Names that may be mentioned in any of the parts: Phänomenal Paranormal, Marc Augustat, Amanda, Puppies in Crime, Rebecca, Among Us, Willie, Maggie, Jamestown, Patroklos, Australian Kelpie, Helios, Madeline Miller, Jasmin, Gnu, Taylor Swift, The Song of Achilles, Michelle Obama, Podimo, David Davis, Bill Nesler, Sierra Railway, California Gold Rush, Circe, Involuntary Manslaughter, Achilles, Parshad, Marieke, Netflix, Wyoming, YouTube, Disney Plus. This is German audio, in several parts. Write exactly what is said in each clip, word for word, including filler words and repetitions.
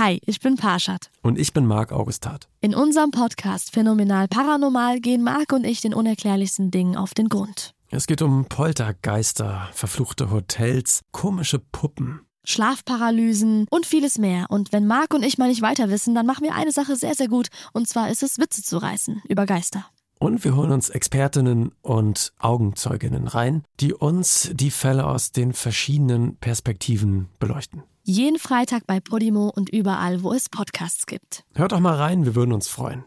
Hi, ich bin Parshad. Und ich bin Marc Augustat. In unserem Podcast Phänomenal Paranormal gehen Marc und ich den unerklärlichsten Dingen auf den Grund. Es geht um Poltergeister, verfluchte Hotels, komische Puppen, Schlafparalysen und vieles mehr. Und wenn Marc und ich mal nicht weiter wissen, dann machen wir eine Sache sehr, sehr gut. Und zwar ist es, Witze zu reißen über Geister. Und wir holen uns Expertinnen und Augenzeuginnen rein, die uns die Fälle aus den verschiedenen Perspektiven beleuchten. Jeden Freitag bei Podimo und überall, wo es Podcasts gibt. Hört doch mal rein, wir würden uns freuen.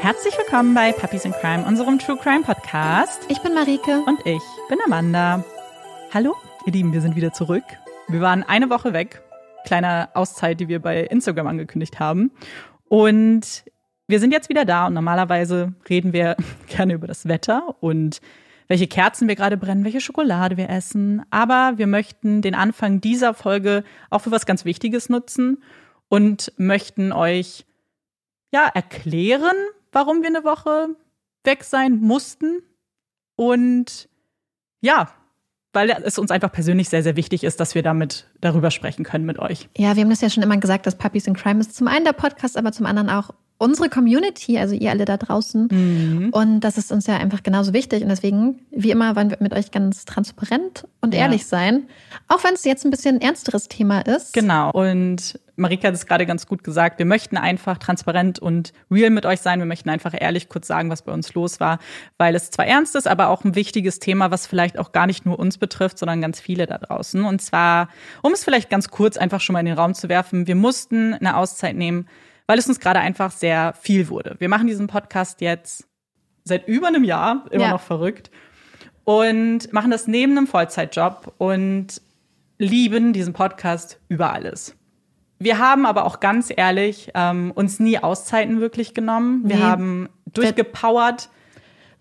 Herzlich willkommen bei Puppies in Crime, unserem True Crime Podcast. Ich bin Marieke. Und ich bin Amanda. Hallo, ihr Lieben, wir sind wieder zurück. Wir waren eine Woche weg. Kleine Auszeit, die wir bei Instagram angekündigt haben. Und wir sind jetzt wieder da und normalerweise reden wir gerne über das Wetter und welche Kerzen wir gerade brennen, welche Schokolade wir essen. Aber wir möchten den Anfang dieser Folge auch für was ganz Wichtiges nutzen und möchten euch ja erklären, warum wir eine Woche weg sein mussten. Und ja, weil es uns einfach persönlich sehr, sehr wichtig ist, dass wir damit darüber sprechen können mit euch. Ja, wir haben das ja schon immer gesagt, dass Puppies in Crime ist zum einen der Podcast, aber zum anderen auch unsere Community, also ihr alle da draußen. Mhm. Und das ist uns ja einfach genauso wichtig. Und deswegen, wie immer, wollen wir mit euch ganz transparent und ehrlich ja. sein. Auch wenn es jetzt ein bisschen ein ernsteres Thema ist. Genau. Und Marieke hat es gerade ganz gut gesagt. Wir möchten einfach transparent und real mit euch sein. Wir möchten einfach ehrlich kurz sagen, was bei uns los war. Weil es zwar ernst ist, aber auch ein wichtiges Thema, was vielleicht auch gar nicht nur uns betrifft, sondern ganz viele da draußen. Und zwar, um es vielleicht ganz kurz einfach schon mal in den Raum zu werfen, wir mussten eine Auszeit nehmen, weil es uns gerade einfach sehr viel wurde. Wir machen diesen Podcast jetzt seit über einem Jahr, immer ja. noch verrückt, und machen das neben einem Vollzeitjob und lieben diesen Podcast über alles. Wir haben aber auch ganz ehrlich ähm, uns nie Auszeiten wirklich genommen. Wir nee. haben durchgepowert.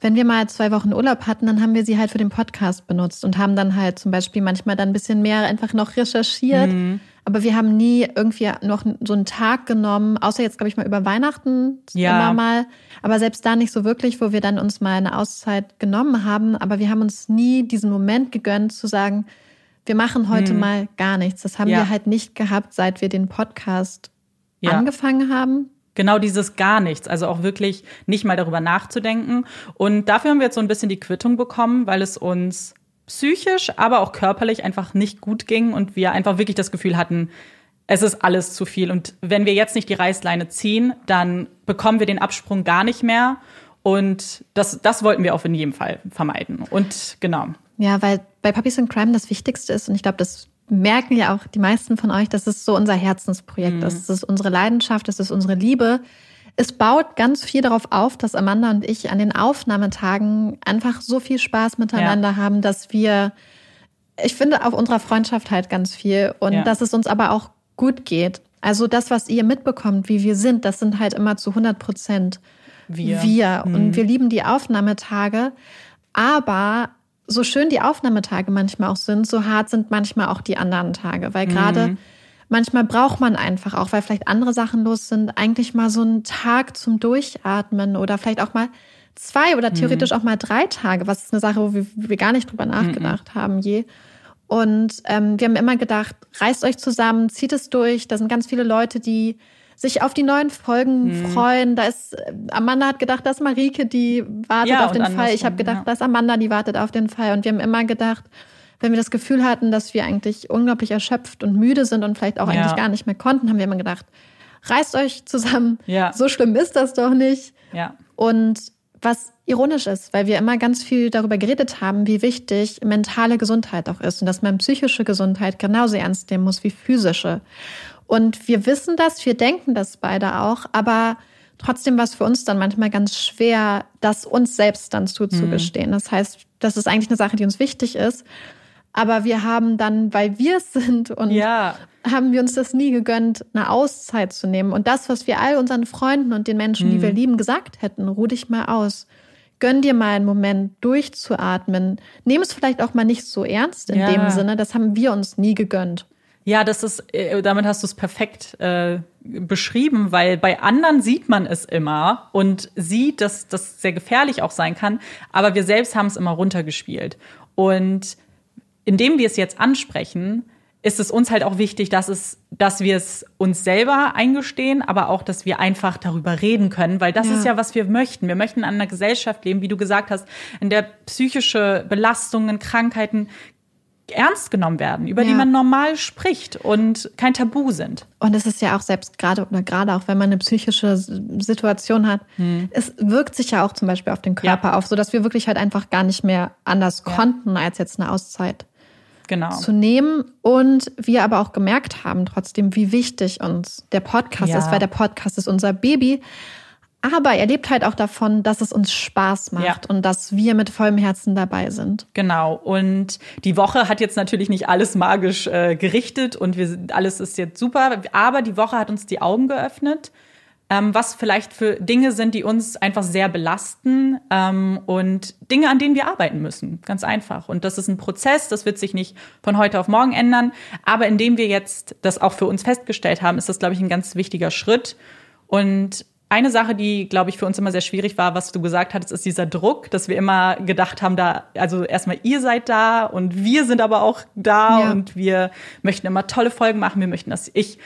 Wenn wir mal zwei Wochen Urlaub hatten, dann haben wir sie halt für den Podcast benutzt und haben dann halt zum Beispiel manchmal dann ein bisschen mehr einfach noch recherchiert. Mhm. Aber wir haben nie irgendwie noch so einen Tag genommen, außer jetzt, glaube ich, mal über Weihnachten ja. immer mal. Aber selbst da nicht so wirklich, wo wir dann uns mal eine Auszeit genommen haben. Aber wir haben uns nie diesen Moment gegönnt zu sagen, wir machen heute hm. mal gar nichts. Das haben ja. wir halt nicht gehabt, seit wir den Podcast ja. angefangen haben. Genau dieses gar nichts, also auch wirklich nicht mal darüber nachzudenken. Und dafür haben wir jetzt so ein bisschen die Quittung bekommen, weil es uns psychisch, aber auch körperlich einfach nicht gut ging und wir einfach wirklich das Gefühl hatten, es ist alles zu viel. Und wenn wir jetzt nicht die Reißleine ziehen, dann bekommen wir den Absprung gar nicht mehr. Und das, das wollten wir auch in jedem Fall vermeiden. Und genau. Ja, weil bei Puppies in Crime das Wichtigste ist, und ich glaube, das merken ja auch die meisten von euch, dass es so unser Herzensprojekt mhm. ist. Es ist unsere Leidenschaft, es ist unsere Liebe. Es baut ganz viel darauf auf, dass Amanda und ich an den Aufnahmetagen einfach so viel Spaß miteinander ja. haben, dass wir, ich finde, auf unserer Freundschaft halt ganz viel und ja. dass es uns aber auch gut geht. Also das, was ihr mitbekommt, wie wir sind, das sind halt immer zu hundert Prozent wir. wir. Mhm. Und wir lieben die Aufnahmetage, aber so schön die Aufnahmetage manchmal auch sind, so hart sind manchmal auch die anderen Tage, weil gerade mhm. manchmal braucht man einfach auch, weil vielleicht andere Sachen los sind, eigentlich mal so einen Tag zum Durchatmen oder vielleicht auch mal zwei oder theoretisch mhm. auch mal drei Tage. Was ist eine Sache, wo wir, wir gar nicht drüber nachgedacht mhm. haben je. Und ähm, wir haben immer gedacht, reißt euch zusammen, zieht es durch. Da sind ganz viele Leute, die sich auf die neuen Folgen mhm. freuen. Da ist Amanda hat gedacht, das ist Marieke, die wartet ja, auf den Fall. Ich habe gedacht, ja. das ist Amanda, die wartet auf den Fall. Und wir haben immer gedacht, wenn wir das Gefühl hatten, dass wir eigentlich unglaublich erschöpft und müde sind und vielleicht auch ja. eigentlich gar nicht mehr konnten, haben wir immer gedacht, reißt euch zusammen, ja. so schlimm ist das doch nicht. Ja. Und was ironisch ist, weil wir immer ganz viel darüber geredet haben, wie wichtig mentale Gesundheit auch ist und dass man psychische Gesundheit genauso ernst nehmen muss wie physische. Und wir wissen das, wir denken das beide auch, aber trotzdem war es für uns dann manchmal ganz schwer, das uns selbst dann zuzugestehen. Mhm. Das heißt, das ist eigentlich eine Sache, die uns wichtig ist. Aber wir haben dann, weil wir es sind und ja. haben wir uns das nie gegönnt, eine Auszeit zu nehmen. Und das, was wir all unseren Freunden und den Menschen, mhm. die wir lieben, gesagt hätten, ruh dich mal aus. Gönn dir mal einen Moment, durchzuatmen. Nimm es vielleicht auch mal nicht so ernst in ja. dem Sinne. Das haben wir uns nie gegönnt. Ja, das ist, damit hast du es perfekt äh, beschrieben, weil bei anderen sieht man es immer und sieht, dass das sehr gefährlich auch sein kann. Aber wir selbst haben es immer runtergespielt. Und indem wir es jetzt ansprechen, ist es uns halt auch wichtig, dass es, dass wir es uns selber eingestehen, aber auch, dass wir einfach darüber reden können, weil das ja. ist ja, was wir möchten. Wir möchten in einer Gesellschaft leben, wie du gesagt hast, in der psychische Belastungen, Krankheiten ernst genommen werden, über ja. die man normal spricht und kein Tabu sind. Und es ist ja auch selbst gerade oder gerade auch, wenn man eine psychische Situation hat, hm. es wirkt sich ja auch zum Beispiel auf den Körper ja. auf, sodass wir wirklich halt einfach gar nicht mehr anders ja. konnten, als jetzt eine Auszeit genau. zu nehmen. Und wir aber auch gemerkt haben trotzdem, wie wichtig uns der Podcast ja. ist, weil der Podcast ist unser Baby. Aber er lebt halt auch davon, dass es uns Spaß macht ja. und dass wir mit vollem Herzen dabei sind. Genau. Und die Woche hat jetzt natürlich nicht alles magisch äh, gerichtet und wir sind, alles ist jetzt super. Aber die Woche hat uns die Augen geöffnet, ähm, was vielleicht für Dinge sind, die uns einfach sehr belasten ähm, und Dinge, an denen wir arbeiten müssen. Ganz einfach. Und das ist ein Prozess, das wird sich nicht von heute auf morgen ändern. Aber indem wir jetzt das auch für uns festgestellt haben, ist das, glaube ich, ein ganz wichtiger Schritt. Und eine Sache, die, glaube ich, für uns immer sehr schwierig war, was du gesagt hattest, ist dieser Druck, dass wir immer gedacht haben, da, also erstmal ihr seid da und wir sind aber auch da ja. und wir möchten immer tolle Folgen machen, wir möchten, dass ich,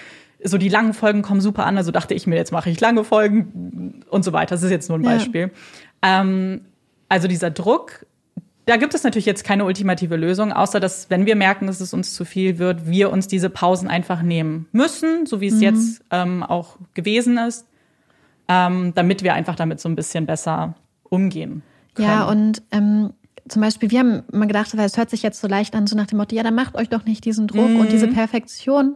so die langen Folgen kommen super an, also dachte ich mir, jetzt mache ich lange Folgen und so weiter, das ist jetzt nur ein Beispiel. Ja. Ähm, also dieser Druck, da gibt es natürlich jetzt keine ultimative Lösung, außer dass, wenn wir merken, dass es uns zu viel wird, wir uns diese Pausen einfach nehmen müssen, so wie es mhm. jetzt ähm, auch gewesen ist. Ähm, damit wir einfach damit so ein bisschen besser umgehen können. Ja, und ähm, zum Beispiel, wir haben mal gedacht, weil es hört sich jetzt so leicht an, so nach dem Motto, ja, dann macht euch doch nicht diesen Druck mhm. und diese Perfektion.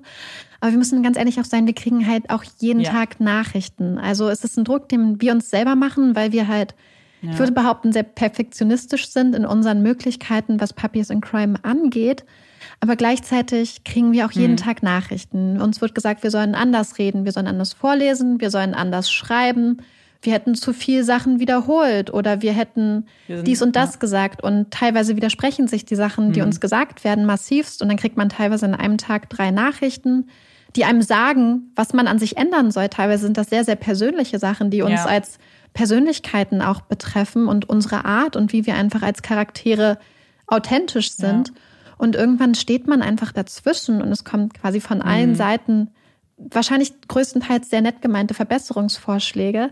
Aber wir müssen ganz ehrlich auch sein, wir kriegen halt auch jeden ja. Tag Nachrichten. Also es ist ein Druck, den wir uns selber machen, weil wir halt, ja. ich würde behaupten, sehr perfektionistisch sind in unseren Möglichkeiten, was Puppies in Crime angeht. Aber gleichzeitig kriegen wir auch jeden mhm. Tag Nachrichten. Uns wird gesagt, wir sollen anders reden, wir sollen anders vorlesen, wir sollen anders schreiben. Wir hätten zu viel Sachen wiederholt oder wir hätten wir sind, dies und das ja. gesagt. Und teilweise widersprechen sich die Sachen, die mhm. uns gesagt werden, massivst. Und dann kriegt man teilweise an einem Tag drei Nachrichten, die einem sagen, was man an sich ändern soll. Teilweise sind das sehr, sehr persönliche Sachen, die uns ja. als Persönlichkeiten auch betreffen und unsere Art und wie wir einfach als Charaktere authentisch sind. Ja. Und irgendwann steht man einfach dazwischen und es kommt quasi von allen mhm. Seiten wahrscheinlich größtenteils sehr nett gemeinte Verbesserungsvorschläge.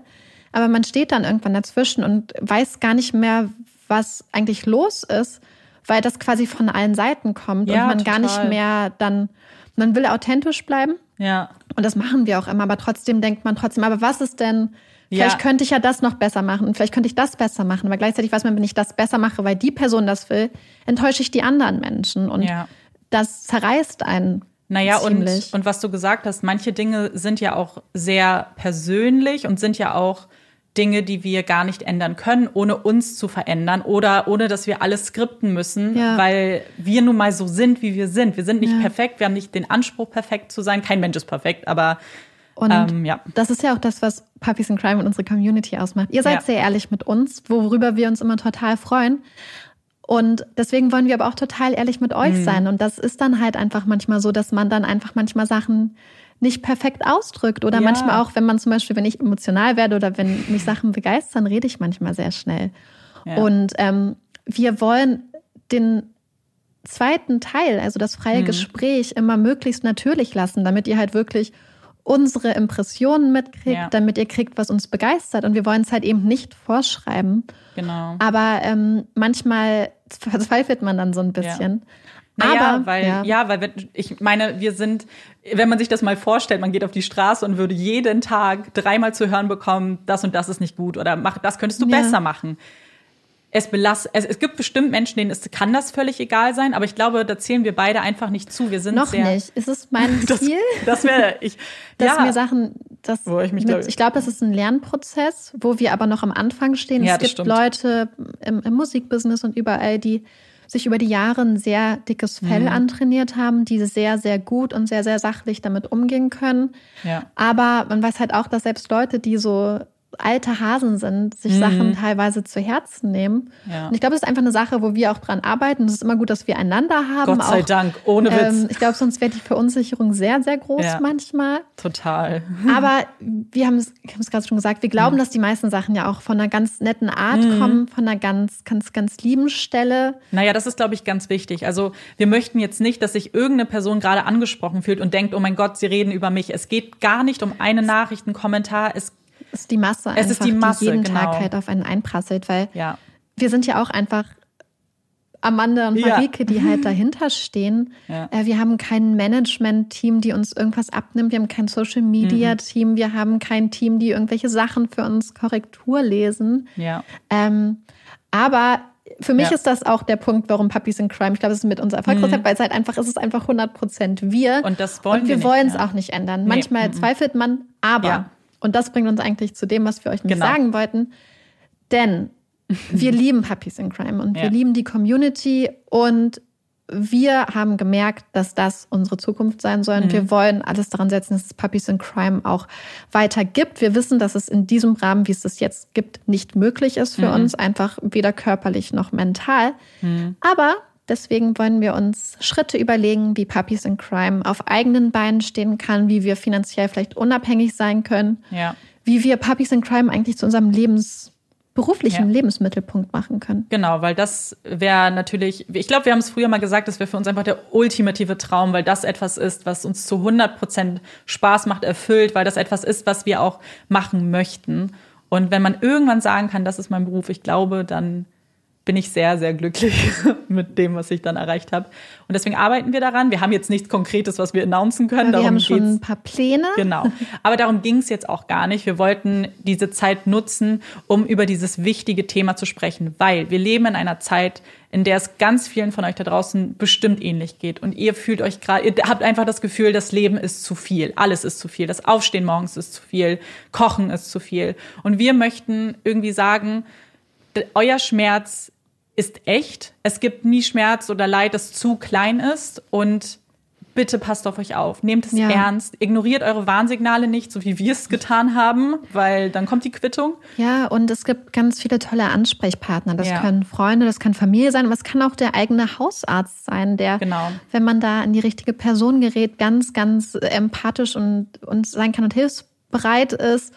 Aber man steht dann irgendwann dazwischen und weiß gar nicht mehr, was eigentlich los ist, weil das quasi von allen Seiten kommt ja, und man total. Gar nicht mehr dann, man will authentisch bleiben. Ja. Und das machen wir auch immer, aber trotzdem denkt man trotzdem, aber was ist denn, vielleicht ja. könnte ich ja das noch besser machen, vielleicht könnte ich das besser machen, aber gleichzeitig weiß man, wenn ich das besser mache, weil die Person das will, enttäusche ich die anderen Menschen und ja. das zerreißt einen naja, ziemlich. Und, und was du gesagt hast, manche Dinge sind ja auch sehr persönlich und sind ja auch Dinge, die wir gar nicht ändern können, ohne uns zu verändern oder ohne, dass wir alles skripten müssen, ja. weil wir nun mal so sind, wie wir sind. Wir sind nicht ja. perfekt, wir haben nicht den Anspruch, perfekt zu sein. Kein Mensch ist perfekt, aber Und ähm, ja. das ist ja auch das, was Puppies in Crime und unsere Community ausmacht. Ihr seid ja. sehr ehrlich mit uns, worüber wir uns immer total freuen. Und deswegen wollen wir aber auch total ehrlich mit euch mhm. sein. Und das ist dann halt einfach manchmal so, dass man dann einfach manchmal Sachen nicht perfekt ausdrückt. Oder ja. manchmal auch, wenn man zum Beispiel, wenn ich emotional werde oder wenn mich Sachen begeistern, rede ich manchmal sehr schnell. Ja. Und ähm, wir wollen den zweiten Teil, also das freie mhm. Gespräch, immer möglichst natürlich lassen, damit ihr halt wirklich unsere Impressionen mitkriegt, ja. damit ihr kriegt, was uns begeistert. Und wir wollen es halt eben nicht vorschreiben. Genau. Aber ähm, manchmal verzweifelt man dann so ein bisschen. Ja. Aber ja, weil, ja. ja, weil ich meine, wir sind, wenn man sich das mal vorstellt, man geht auf die Straße und würde jeden Tag dreimal zu hören bekommen, das und das ist nicht gut oder mach, das könntest du ja. besser machen. Es, belast, es, es gibt bestimmt Menschen, denen es kann das völlig egal sein, aber ich glaube, da zählen wir beide einfach nicht zu. Wir sind noch sehr, nicht. Ist es mein Ziel? Das, das wäre ich. Dass ja. mir Sachen, das wo ich mich mit, glaub, ich glaube, das ist ein Lernprozess, wo wir aber noch am Anfang stehen. Ja, es gibt stimmt. Leute im, im Musikbusiness und überall, die sich über die Jahre ein sehr dickes Fell mhm. antrainiert haben, die sehr, sehr gut und sehr, sehr sachlich damit umgehen können. Ja. Aber man weiß halt auch, dass selbst Leute, die so alte Hasen sind, sich mhm. Sachen teilweise zu Herzen nehmen. Ja. Und ich glaube, das ist einfach eine Sache, wo wir auch dran arbeiten. Es ist immer gut, dass wir einander haben. Gott sei auch, Dank, ohne Witz. Ähm, ich glaube, sonst wäre die Verunsicherung sehr, sehr groß ja. manchmal. Total. Aber wir haben es, ich habe es gerade schon gesagt, wir glauben, mhm. dass die meisten Sachen ja auch von einer ganz netten Art mhm. kommen, von einer ganz, ganz, ganz lieben Stelle. Naja, das ist, glaube ich, ganz wichtig. Also wir möchten jetzt nicht, dass sich irgendeine Person gerade angesprochen fühlt und denkt, oh mein Gott, sie reden über mich. Es geht gar nicht um eine Nachricht, einen Kommentar. Es Es ist die Masse einfach, es ist die, Masse, die jeden genau. Tag halt auf einen einprasselt, weil ja. wir sind ja auch einfach Amanda und Marieke, ja. die halt dahinter stehen. Ja. Äh, wir haben kein Management-Team, die uns irgendwas abnimmt. Wir haben kein Social-Media-Team. Mhm. Wir haben kein Team, die irgendwelche Sachen für uns Korrektur lesen. Ja. Ähm, aber für mich ja. ist das auch der Punkt, warum Puppies in Crime, ich glaube, das ist mit unser Erfolgsrezept, mhm. weil es halt einfach, es ist einfach hundert Prozent wir. Und das wollen und wir, wir wollen es ja. auch nicht ändern. Nee. Manchmal mhm. zweifelt man, aber... Ja. Und das bringt uns eigentlich zu dem, was wir euch nicht genau. sagen wollten. Denn wir lieben Puppies in Crime und ja. wir lieben die Community. Und wir haben gemerkt, dass das unsere Zukunft sein soll. Und mhm. wir wollen alles daran setzen, dass es Puppies in Crime auch weiter gibt. Wir wissen, dass es in diesem Rahmen, wie es das jetzt gibt, nicht möglich ist für mhm. uns. Einfach weder körperlich noch mental. Mhm. Aber... Deswegen wollen wir uns Schritte überlegen, wie Puppies in Crime auf eigenen Beinen stehen kann, wie wir finanziell vielleicht unabhängig sein können, ja. wie wir Puppies in Crime eigentlich zu unserem Lebens, beruflichen ja. Lebensmittelpunkt machen können. Genau, weil das wäre natürlich, ich glaube, wir haben es früher mal gesagt, das wäre für uns einfach der ultimative Traum, weil das etwas ist, was uns zu hundert Prozent Spaß macht, erfüllt, weil das etwas ist, was wir auch machen möchten. Und wenn man irgendwann sagen kann, das ist mein Beruf, ich glaube, dann bin ich sehr, sehr glücklich mit dem, was ich dann erreicht habe. Und deswegen arbeiten wir daran. Wir haben jetzt nichts Konkretes, was wir announcen können. Wir haben schon ein paar Pläne. Genau. Aber darum ging es jetzt auch gar nicht. Wir wollten diese Zeit nutzen, um über dieses wichtige Thema zu sprechen. Weil wir leben in einer Zeit, in der es ganz vielen von euch da draußen bestimmt ähnlich geht. Und ihr fühlt euch gerade, ihr habt einfach das Gefühl, das Leben ist zu viel. Alles ist zu viel. Das Aufstehen morgens ist zu viel. Kochen ist zu viel. Und wir möchten irgendwie sagen, euer Schmerz ist echt. Es gibt nie Schmerz oder Leid, das zu klein ist. Und bitte passt auf euch auf. Nehmt es ja. ernst. Ignoriert eure Warnsignale nicht, so wie wir es getan haben, weil dann kommt die Quittung. Ja, und es gibt ganz viele tolle Ansprechpartner. Das ja. können Freunde, das kann Familie sein, aber es kann auch der eigene Hausarzt sein, der, genau. wenn man da an die richtige Person gerät, ganz, ganz empathisch und, und sein kann und hilfsbereit ist.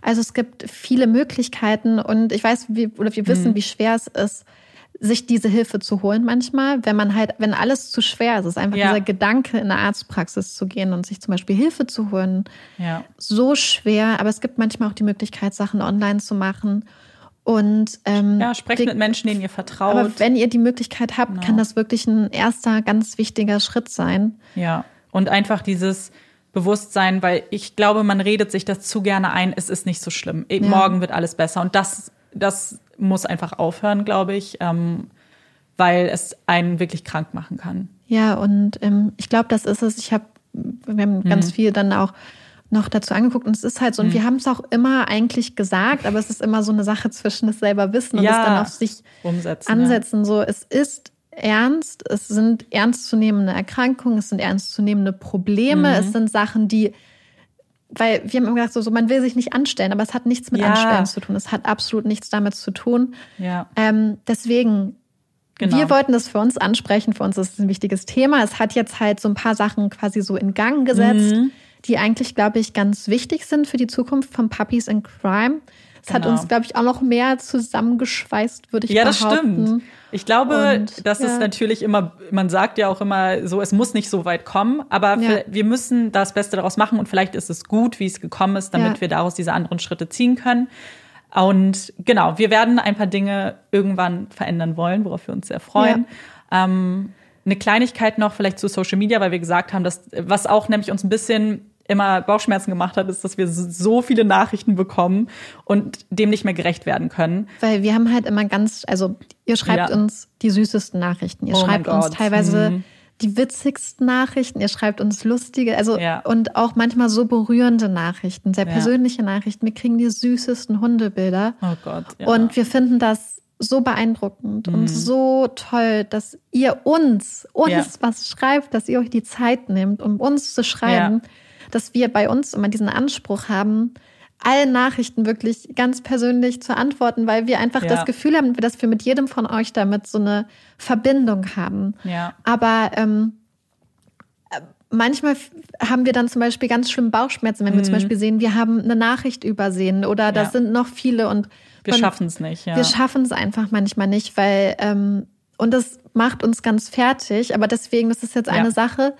Also es gibt viele Möglichkeiten und ich weiß, wie, oder wir wissen, hm. wie schwer es ist, sich diese Hilfe zu holen manchmal, wenn man halt, wenn alles zu schwer ist, ist einfach ja. dieser Gedanke, in eine Arztpraxis zu gehen und sich zum Beispiel Hilfe zu holen, ja. so schwer. Aber es gibt manchmal auch die Möglichkeit, Sachen online zu machen. Und ähm, ja, sprecht die, mit Menschen, denen ihr vertraut. Aber wenn ihr die Möglichkeit habt, genau. kann das wirklich ein erster, ganz wichtiger Schritt sein. Ja, und einfach dieses Bewusstsein, weil ich glaube, man redet sich das zu gerne ein, es ist nicht so schlimm. Ja. Morgen wird alles besser. Und das, das muss einfach aufhören, glaube ich, ähm, weil es einen wirklich krank machen kann. Ja, und ähm, ich glaube, das ist es. Ich habe, wir haben mhm. ganz viel dann auch noch dazu angeguckt. Und es ist halt so, und mhm. wir haben es auch immer eigentlich gesagt, aber es ist immer so eine Sache zwischen das selber wissen und ja. es dann auf sich umsetzen, ansetzen. Ja. So, es ist ernst, es sind ernstzunehmende Erkrankungen, es sind ernstzunehmende Probleme, mhm. es sind Sachen, die, weil wir haben immer gesagt, so, so man will sich nicht anstellen, aber es hat nichts mit ja. Anstellen zu tun, es hat absolut nichts damit zu tun. Ja. Ähm, deswegen, genau. wir wollten das für uns ansprechen, für uns ist es ein wichtiges Thema, es hat jetzt halt so ein paar Sachen quasi so in Gang gesetzt, mhm. die eigentlich, glaube ich, ganz wichtig sind für die Zukunft von Puppies in Crime. Das genau. hat uns, glaube ich, auch noch mehr zusammengeschweißt, würde ich ja, behaupten. Ja, das stimmt. Ich glaube, und, das ja. ist natürlich immer, man sagt ja auch immer so, es muss nicht so weit kommen, aber ja. wir müssen das Beste daraus machen und vielleicht ist es gut, wie es gekommen ist, damit ja. wir daraus diese anderen Schritte ziehen können. Und genau, wir werden ein paar Dinge irgendwann verändern wollen, worauf wir uns sehr freuen. Ja. Ähm, eine Kleinigkeit noch vielleicht zu Social Media, weil wir gesagt haben, dass, was auch nämlich uns ein bisschen immer Bauchschmerzen gemacht hat, ist, dass wir so viele Nachrichten bekommen und dem nicht mehr gerecht werden können. Weil wir haben halt immer ganz, also ihr schreibt ja. uns die süßesten Nachrichten, ihr oh schreibt uns teilweise mhm. die witzigsten Nachrichten, ihr schreibt uns lustige, also ja. und auch manchmal so berührende Nachrichten, sehr ja. persönliche Nachrichten. Wir kriegen die süßesten Hundebilder. Oh Gott. Ja. Und wir finden das so beeindruckend mhm. und so toll, dass ihr uns, uns ja. was schreibt, dass ihr euch die Zeit nehmt, um uns zu schreiben. Ja. Dass wir bei uns immer diesen Anspruch haben, allen Nachrichten wirklich ganz persönlich zu antworten, weil wir einfach ja. das Gefühl haben, dass wir mit jedem von euch damit so eine Verbindung haben. Ja. Aber ähm, manchmal haben wir dann zum Beispiel ganz schlimm Bauchschmerzen, wenn mhm. wir zum Beispiel sehen, wir haben eine Nachricht übersehen oder das ja. sind noch viele und wir schaffen es nicht. Ja. Wir schaffen es einfach manchmal nicht, weil ähm, und das macht uns ganz fertig. Aber deswegen, das ist jetzt eine ja. Sache,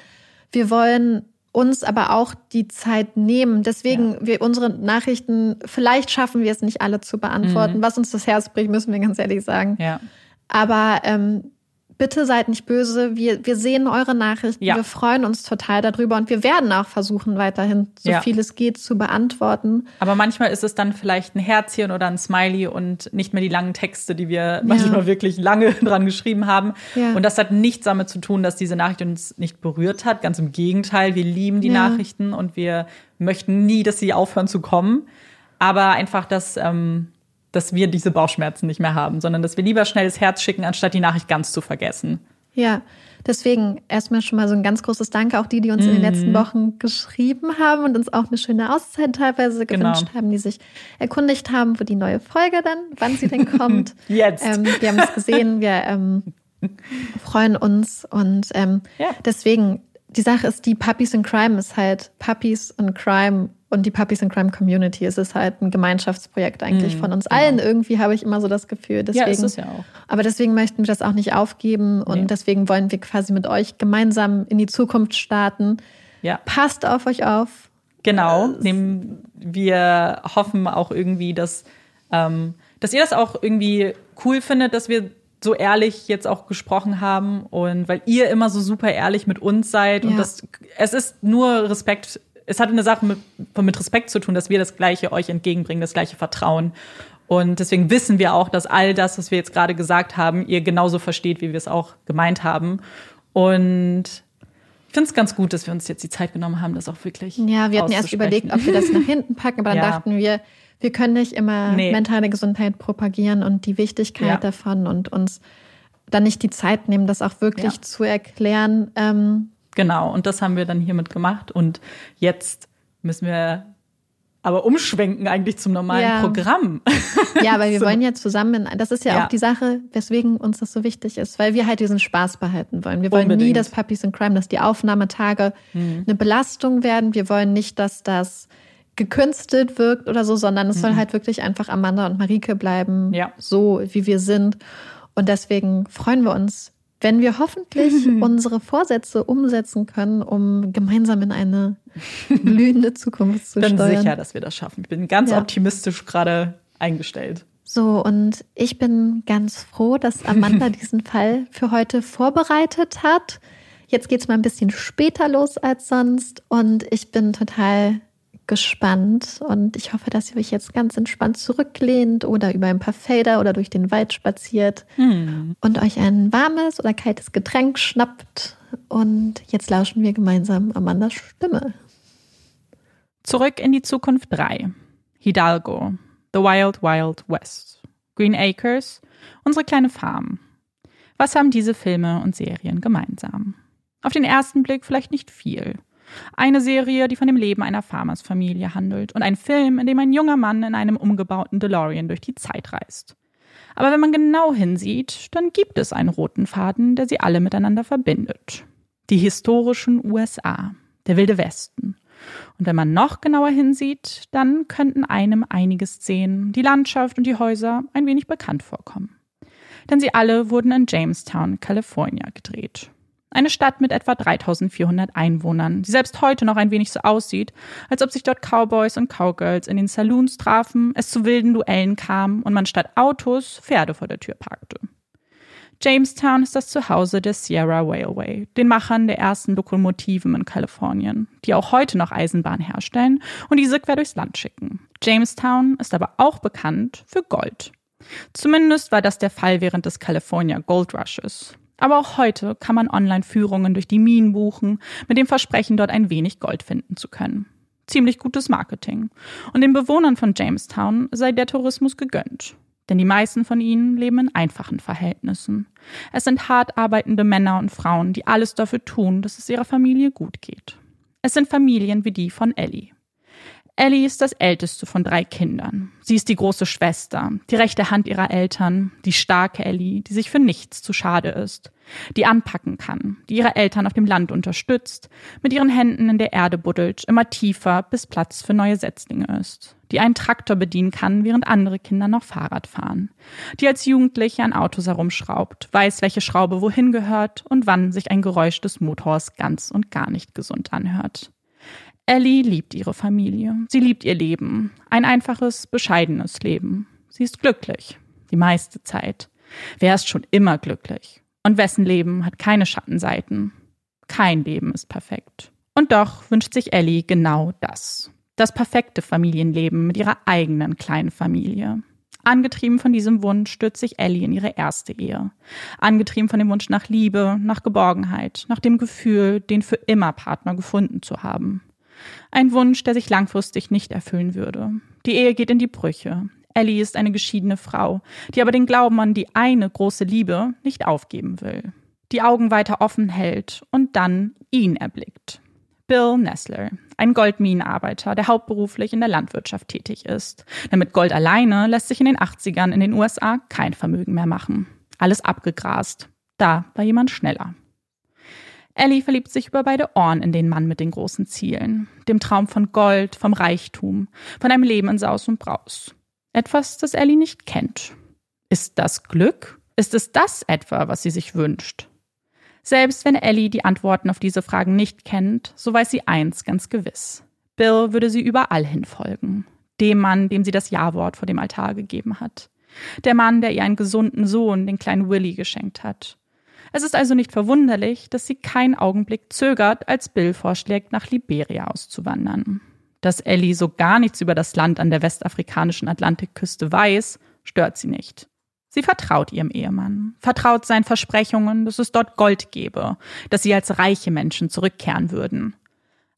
wir wollen uns aber auch die Zeit nehmen. Deswegen, ja. wir unsere Nachrichten, vielleicht schaffen wir es nicht alle zu beantworten. Mhm. Was uns das Herz bricht, müssen wir ganz ehrlich sagen. Ja. Aber ähm, bitte seid nicht böse. Wir, wir sehen eure Nachrichten. Ja. Wir freuen uns total darüber. Und wir werden auch versuchen, weiterhin so ja. viel es geht zu beantworten. Aber manchmal ist es dann vielleicht ein Herzchen oder ein Smiley und nicht mehr die langen Texte, die wir ja. manchmal wirklich lange dran geschrieben haben. Ja. Und das hat nichts damit zu tun, dass diese Nachricht uns nicht berührt hat. Ganz im Gegenteil. Wir lieben die ja. Nachrichten und wir möchten nie, dass sie aufhören zu kommen. Aber einfach, dass ähm dass wir diese Bauchschmerzen nicht mehr haben, sondern dass wir lieber schnell das Herz schicken, anstatt die Nachricht ganz zu vergessen. Ja, deswegen erstmal schon mal so ein ganz großes Danke, auch die, die uns mm. in den letzten Wochen geschrieben haben und uns auch eine schöne Auszeit teilweise gewünscht genau. haben, die sich erkundigt haben, wo die neue Folge dann, wann sie denn kommt. Jetzt. Ähm, wir haben es gesehen, wir ähm, freuen uns und ähm, ja. deswegen, die Sache ist, die Puppies in Crime ist halt Puppies in Crime und die Puppies in Crime Community. Es ist halt ein Gemeinschaftsprojekt eigentlich mm, von uns genau. allen. Irgendwie habe ich immer so das Gefühl. Deswegen, ja, ist es ja auch. Aber deswegen möchten wir das auch nicht aufgeben. Und nee. deswegen wollen wir quasi mit euch gemeinsam in die Zukunft starten. Ja. Passt auf euch auf. Genau. Nehmen, wir hoffen auch irgendwie, dass, ähm, dass ihr das auch irgendwie cool findet, dass wir so ehrlich jetzt auch gesprochen haben. Und weil ihr immer so super ehrlich mit uns seid. Ja. Und das, es ist nur Respekt. Es hat eine Sache mit, mit Respekt zu tun, dass wir das Gleiche euch entgegenbringen, das gleiche Vertrauen. Und deswegen wissen wir auch, dass all das, was wir jetzt gerade gesagt haben, ihr genauso versteht, wie wir es auch gemeint haben. Und ich finde es ganz gut, dass wir uns jetzt die Zeit genommen haben, das auch wirklich Ja, wir hatten erst überlegt, ob wir das nach hinten packen, aber dann ja. dachten wir, wir können nicht immer nee. mentale Gesundheit propagieren und die Wichtigkeit ja. davon und uns dann nicht die Zeit nehmen, das auch wirklich ja. zu erklären. Ähm, Genau, und das haben wir dann hiermit gemacht. Und jetzt müssen wir aber umschwenken eigentlich zum normalen ja. Programm. Ja, weil wir so. wollen ja zusammen, das ist ja, ja auch die Sache, weswegen uns das so wichtig ist, weil wir halt diesen Spaß behalten wollen. Wir wollen Unbedingt. nie, dass Puppies in Crime, dass die Aufnahmetage mhm. eine Belastung werden. Wir wollen nicht, dass das gekünstelt wirkt oder so, sondern es mhm. soll halt wirklich einfach Amanda und Marieke bleiben, ja. so wie wir sind. Und deswegen freuen wir uns, wenn wir hoffentlich unsere Vorsätze umsetzen können, um gemeinsam in eine blühende Zukunft zu steuern. Ich bin sicher, dass wir das schaffen. Ich bin ganz ja. optimistisch gerade eingestellt. So, und ich bin ganz froh, dass Amanda diesen Fall für heute vorbereitet hat. Jetzt geht es mal ein bisschen später los als sonst. Und ich bin total gespannt. Und ich hoffe, dass ihr euch jetzt ganz entspannt zurücklehnt oder über ein paar Felder oder durch den Wald spaziert hm. und euch ein warmes oder kaltes Getränk schnappt. Und jetzt lauschen wir gemeinsam Amandas Stimme. Zurück in die Zukunft drei. Hidalgo, The Wild Wild West, Green Acres, unsere kleine Farm. Was haben diese Filme und Serien gemeinsam? Auf den ersten Blick vielleicht nicht viel. Eine Serie, die von dem Leben einer Farmersfamilie handelt und ein Film, in dem ein junger Mann in einem umgebauten DeLorean durch die Zeit reist. Aber wenn man genau hinsieht, dann gibt es einen roten Faden, der sie alle miteinander verbindet. Die historischen U S A, der Wilde Westen. Und wenn man noch genauer hinsieht, dann könnten einem einige Szenen, die Landschaft und die Häuser ein wenig bekannt vorkommen. Denn sie alle wurden in Jamestown, California gedreht. Eine Stadt mit etwa dreitausendvierhundert Einwohnern, die selbst heute noch ein wenig so aussieht, als ob sich dort Cowboys und Cowgirls in den Saloons trafen, es zu wilden Duellen kam und man statt Autos Pferde vor der Tür parkte. Jamestown ist das Zuhause der Sierra Railway, den Machern der ersten Lokomotiven in Kalifornien, die auch heute noch Eisenbahn herstellen und diese quer durchs Land schicken. Jamestown ist aber auch bekannt für Gold. Zumindest war das der Fall während des California Gold Rushes. Aber auch heute kann man Online-Führungen durch die Minen buchen, mit dem Versprechen, dort ein wenig Gold finden zu können. Ziemlich gutes Marketing. Und den Bewohnern von Jamestown sei der Tourismus gegönnt. Denn die meisten von ihnen leben in einfachen Verhältnissen. Es sind hart arbeitende Männer und Frauen, die alles dafür tun, dass es ihrer Familie gut geht. Es sind Familien wie die von Ellie. Ellie ist das älteste von drei Kindern. Sie ist die große Schwester, die rechte Hand ihrer Eltern, die starke Ellie, die sich für nichts zu schade ist, die anpacken kann, die ihre Eltern auf dem Land unterstützt, mit ihren Händen in der Erde buddelt, immer tiefer, bis Platz für neue Setzlinge ist, die einen Traktor bedienen kann, während andere Kinder noch Fahrrad fahren, die als Jugendliche an Autos herumschraubt, weiß, welche Schraube wohin gehört und wann sich ein Geräusch des Motors ganz und gar nicht gesund anhört. Ellie liebt ihre Familie. Sie liebt ihr Leben. Ein einfaches, bescheidenes Leben. Sie ist glücklich. Die meiste Zeit. Wer ist schon immer glücklich? Und wessen Leben hat keine Schattenseiten? Kein Leben ist perfekt. Und doch wünscht sich Ellie genau das. Das perfekte Familienleben mit ihrer eigenen kleinen Familie. Angetrieben von diesem Wunsch stürzt sich Ellie in ihre erste Ehe. Angetrieben von dem Wunsch nach Liebe, nach Geborgenheit, nach dem Gefühl, den für immer Partner gefunden zu haben. Ein Wunsch, der sich langfristig nicht erfüllen würde. Die Ehe geht in die Brüche. Ellie ist eine geschiedene Frau, die aber den Glauben an die eine große Liebe nicht aufgeben will. Die Augen weiter offen hält und dann ihn erblickt. Bill Nesler, ein Goldminenarbeiter, der hauptberuflich in der Landwirtschaft tätig ist. Denn mit Gold alleine lässt sich in den achtzigern in den U S A kein Vermögen mehr machen. Alles abgegrast. Da war jemand schneller. Ellie verliebt sich über beide Ohren in den Mann mit den großen Zielen, dem Traum von Gold, vom Reichtum, von einem Leben in Saus und Braus. Etwas, das Ellie nicht kennt. Ist das Glück? Ist es das etwa, was sie sich wünscht? Selbst wenn Ellie die Antworten auf diese Fragen nicht kennt, so weiß sie eins ganz gewiss. Bill würde sie überall hin folgen. Dem Mann, dem sie das Ja-Wort vor dem Altar gegeben hat. Der Mann, der ihr einen gesunden Sohn, den kleinen Willie, geschenkt hat. Es ist also nicht verwunderlich, dass sie keinen Augenblick zögert, als Bill vorschlägt, nach Liberia auszuwandern. Dass Ellie so gar nichts über das Land an der westafrikanischen Atlantikküste weiß, stört sie nicht. Sie vertraut ihrem Ehemann, vertraut seinen Versprechungen, dass es dort Gold gebe, dass sie als reiche Menschen zurückkehren würden.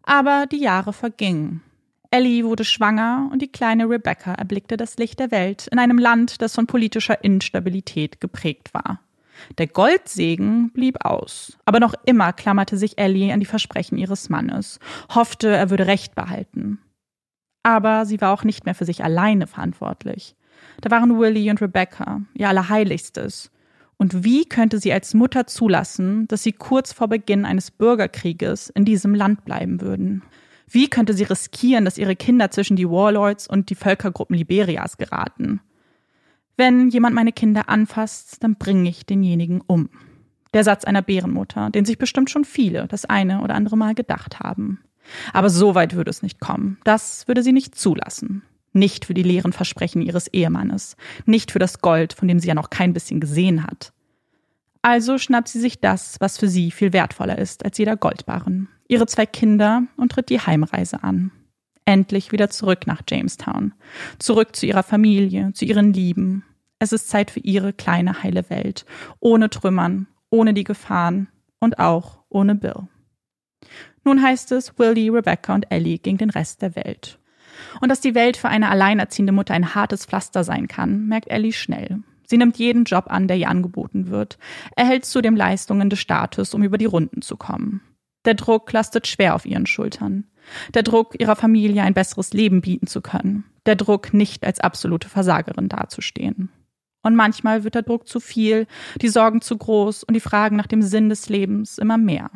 Aber die Jahre vergingen. Ellie wurde schwanger und die kleine Rebecca erblickte das Licht der Welt in einem Land, das von politischer Instabilität geprägt war. Der Goldsegen blieb aus, aber noch immer klammerte sich Ellie an die Versprechen ihres Mannes, hoffte, er würde Recht behalten. Aber sie war auch nicht mehr für sich alleine verantwortlich. Da waren Willie und Rebecca, ihr Allerheiligstes. Und wie könnte sie als Mutter zulassen, dass sie kurz vor Beginn eines Bürgerkrieges in diesem Land bleiben würden? Wie könnte sie riskieren, dass ihre Kinder zwischen die Warlords und die Völkergruppen Liberias geraten? Wenn jemand meine Kinder anfasst, dann bringe ich denjenigen um. Der Satz einer Bärenmutter, den sich bestimmt schon viele das eine oder andere Mal gedacht haben. Aber so weit würde es nicht kommen. Das würde sie nicht zulassen. Nicht für die leeren Versprechen ihres Ehemannes. Nicht für das Gold, von dem sie ja noch kein bisschen gesehen hat. Also schnappt sie sich das, was für sie viel wertvoller ist als jeder Goldbarren. Ihre zwei Kinder und tritt die Heimreise an. Endlich wieder zurück nach Jamestown. Zurück zu ihrer Familie, zu ihren Lieben. Es ist Zeit für ihre kleine, heile Welt. Ohne Trümmern, ohne die Gefahren und auch ohne Bill. Nun heißt es, Willie, Rebecca und Ellie gegen den Rest der Welt. Und dass die Welt für eine alleinerziehende Mutter ein hartes Pflaster sein kann, merkt Ellie schnell. Sie nimmt jeden Job an, der ihr angeboten wird, erhält zudem Leistungen des Staates, um über die Runden zu kommen. Der Druck lastet schwer auf ihren Schultern. Der Druck, ihrer Familie ein besseres Leben bieten zu können. Der Druck, nicht als absolute Versagerin dazustehen. Und manchmal wird der Druck zu viel, die Sorgen zu groß und die Fragen nach dem Sinn des Lebens immer mehr.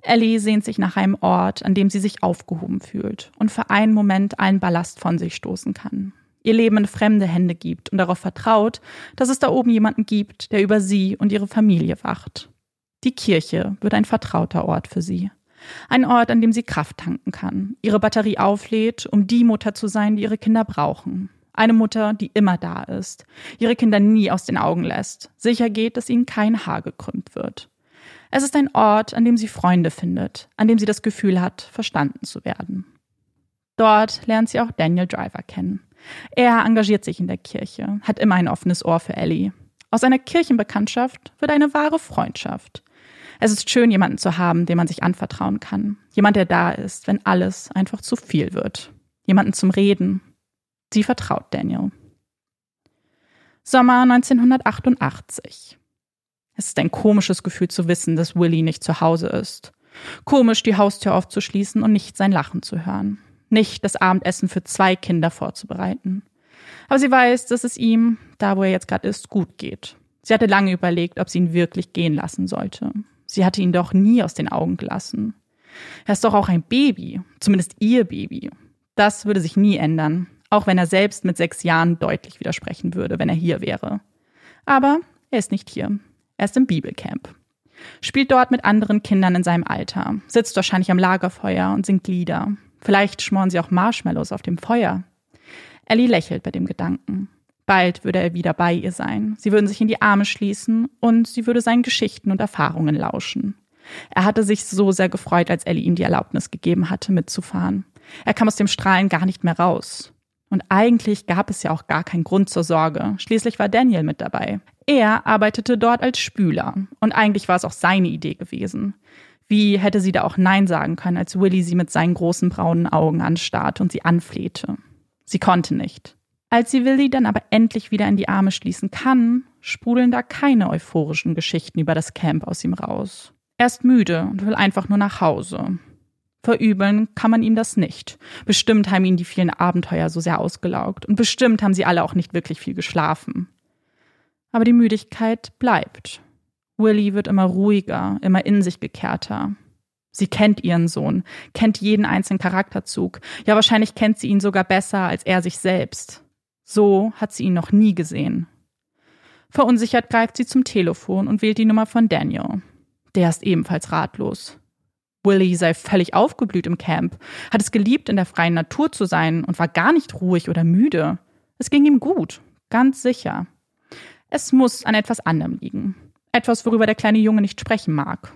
Ellie sehnt sich nach einem Ort, an dem sie sich aufgehoben fühlt und für einen Moment allen Ballast von sich stoßen kann. Ihr Leben in fremde Hände gibt und darauf vertraut, dass es da oben jemanden gibt, der über sie und ihre Familie wacht. Die Kirche wird ein vertrauter Ort für sie. Ein Ort, an dem sie Kraft tanken kann, ihre Batterie auflädt, um die Mutter zu sein, die ihre Kinder brauchen. Eine Mutter, die immer da ist, ihre Kinder nie aus den Augen lässt, sicher geht, dass ihnen kein Haar gekrümmt wird. Es ist ein Ort, an dem sie Freunde findet, an dem sie das Gefühl hat, verstanden zu werden. Dort lernt sie auch Daniel Driver kennen. Er engagiert sich in der Kirche, hat immer ein offenes Ohr für Ellie. Aus einer Kirchenbekanntschaft wird eine wahre Freundschaft. Es ist schön, jemanden zu haben, dem man sich anvertrauen kann. Jemand, der da ist, wenn alles einfach zu viel wird. Jemanden zum Reden. Sie vertraut Daniel. Sommer neunzehnhundertachtundachtzig. Es ist ein komisches Gefühl zu wissen, dass Willie nicht zu Hause ist. Komisch, die Haustür aufzuschließen und nicht sein Lachen zu hören. nicht, das Abendessen für zwei Kinder vorzubereiten. Aber sie weiß, dass es ihm, da wo er jetzt gerade ist, gut geht. Sie hatte lange überlegt, ob sie ihn wirklich gehen lassen sollte. Sie hatte ihn doch nie aus den Augen gelassen. Er ist doch auch ein Baby, zumindest ihr Baby. Das würde sich nie ändern, auch wenn er selbst mit sechs Jahren deutlich widersprechen würde, wenn er hier wäre. Aber er ist nicht hier. Er ist im Bibelcamp. Spielt dort mit anderen Kindern in seinem Alter, sitzt wahrscheinlich am Lagerfeuer und singt Lieder. Vielleicht schmoren sie auch Marshmallows auf dem Feuer. Ellie lächelt bei dem Gedanken. Bald würde er wieder bei ihr sein. Sie würden sich in die Arme schließen und sie würde seinen Geschichten und Erfahrungen lauschen. Er hatte sich so sehr gefreut, als Ellie ihm die Erlaubnis gegeben hatte, mitzufahren. Er kam aus dem Strahlen gar nicht mehr raus. Und eigentlich gab es ja auch gar keinen Grund zur Sorge. Schließlich war Daniel mit dabei. Er arbeitete dort als Spüler. Und eigentlich war es auch seine Idee gewesen. Wie hätte sie da auch Nein sagen können, als Willie sie mit seinen großen braunen Augen anstarrte und sie anflehte? Sie konnte nicht. Als sie Willie dann aber endlich wieder in die Arme schließen kann, sprudeln da keine euphorischen Geschichten über das Camp aus ihm raus. Er ist müde und will einfach nur nach Hause. Verübeln kann man ihm das nicht. Bestimmt haben ihn die vielen Abenteuer so sehr ausgelaugt und bestimmt haben sie alle auch nicht wirklich viel geschlafen. Aber die Müdigkeit bleibt. Willie wird immer ruhiger, immer in sich gekehrter. Sie kennt ihren Sohn, kennt jeden einzelnen Charakterzug. Ja, wahrscheinlich kennt sie ihn sogar besser als er sich selbst. So hat sie ihn noch nie gesehen. Verunsichert greift sie zum Telefon und wählt die Nummer von Daniel. Der ist ebenfalls ratlos. Willie sei völlig aufgeblüht im Camp, hat es geliebt, in der freien Natur zu sein und war gar nicht ruhig oder müde. Es ging ihm gut, ganz sicher. Es muss an etwas anderem liegen. Etwas, worüber der kleine Junge nicht sprechen mag.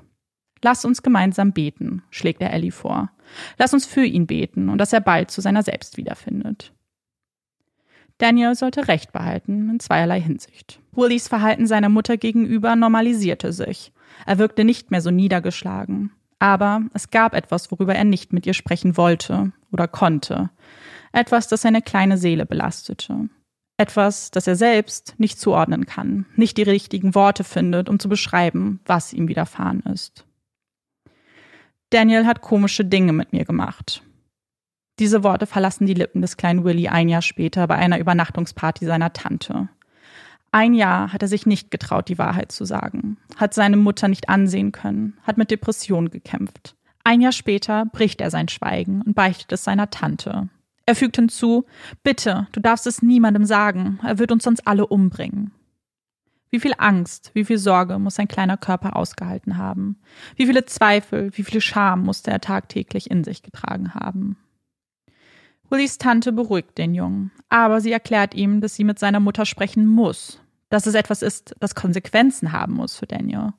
Lass uns gemeinsam beten, schlägt er Ellie vor. Lass uns für ihn beten und dass er bald zu seiner selbst wiederfindet. Daniel sollte Recht behalten, in zweierlei Hinsicht. Willies Verhalten seiner Mutter gegenüber normalisierte sich. Er wirkte nicht mehr so niedergeschlagen. Aber es gab etwas, worüber er nicht mit ihr sprechen wollte oder konnte. Etwas, das seine kleine Seele belastete. Etwas, das er selbst nicht zuordnen kann, nicht die richtigen Worte findet, um zu beschreiben, was ihm widerfahren ist. Daniel hat komische Dinge mit mir gemacht. Diese Worte verlassen die Lippen des kleinen Willie ein Jahr später bei einer Übernachtungsparty seiner Tante. Ein Jahr hat er sich nicht getraut, die Wahrheit zu sagen, hat seine Mutter nicht ansehen können, hat mit Depressionen gekämpft. Ein Jahr später bricht er sein Schweigen und beichtet es seiner Tante. Er fügt hinzu, bitte, du darfst es niemandem sagen, er wird uns sonst alle umbringen. Wie viel Angst, wie viel Sorge muss sein kleiner Körper ausgehalten haben? Wie viele Zweifel, wie viel Scham musste er tagtäglich in sich getragen haben? Willies Tante beruhigt den Jungen, aber sie erklärt ihm, dass sie mit seiner Mutter sprechen muss, dass es etwas ist, das Konsequenzen haben muss für Daniel.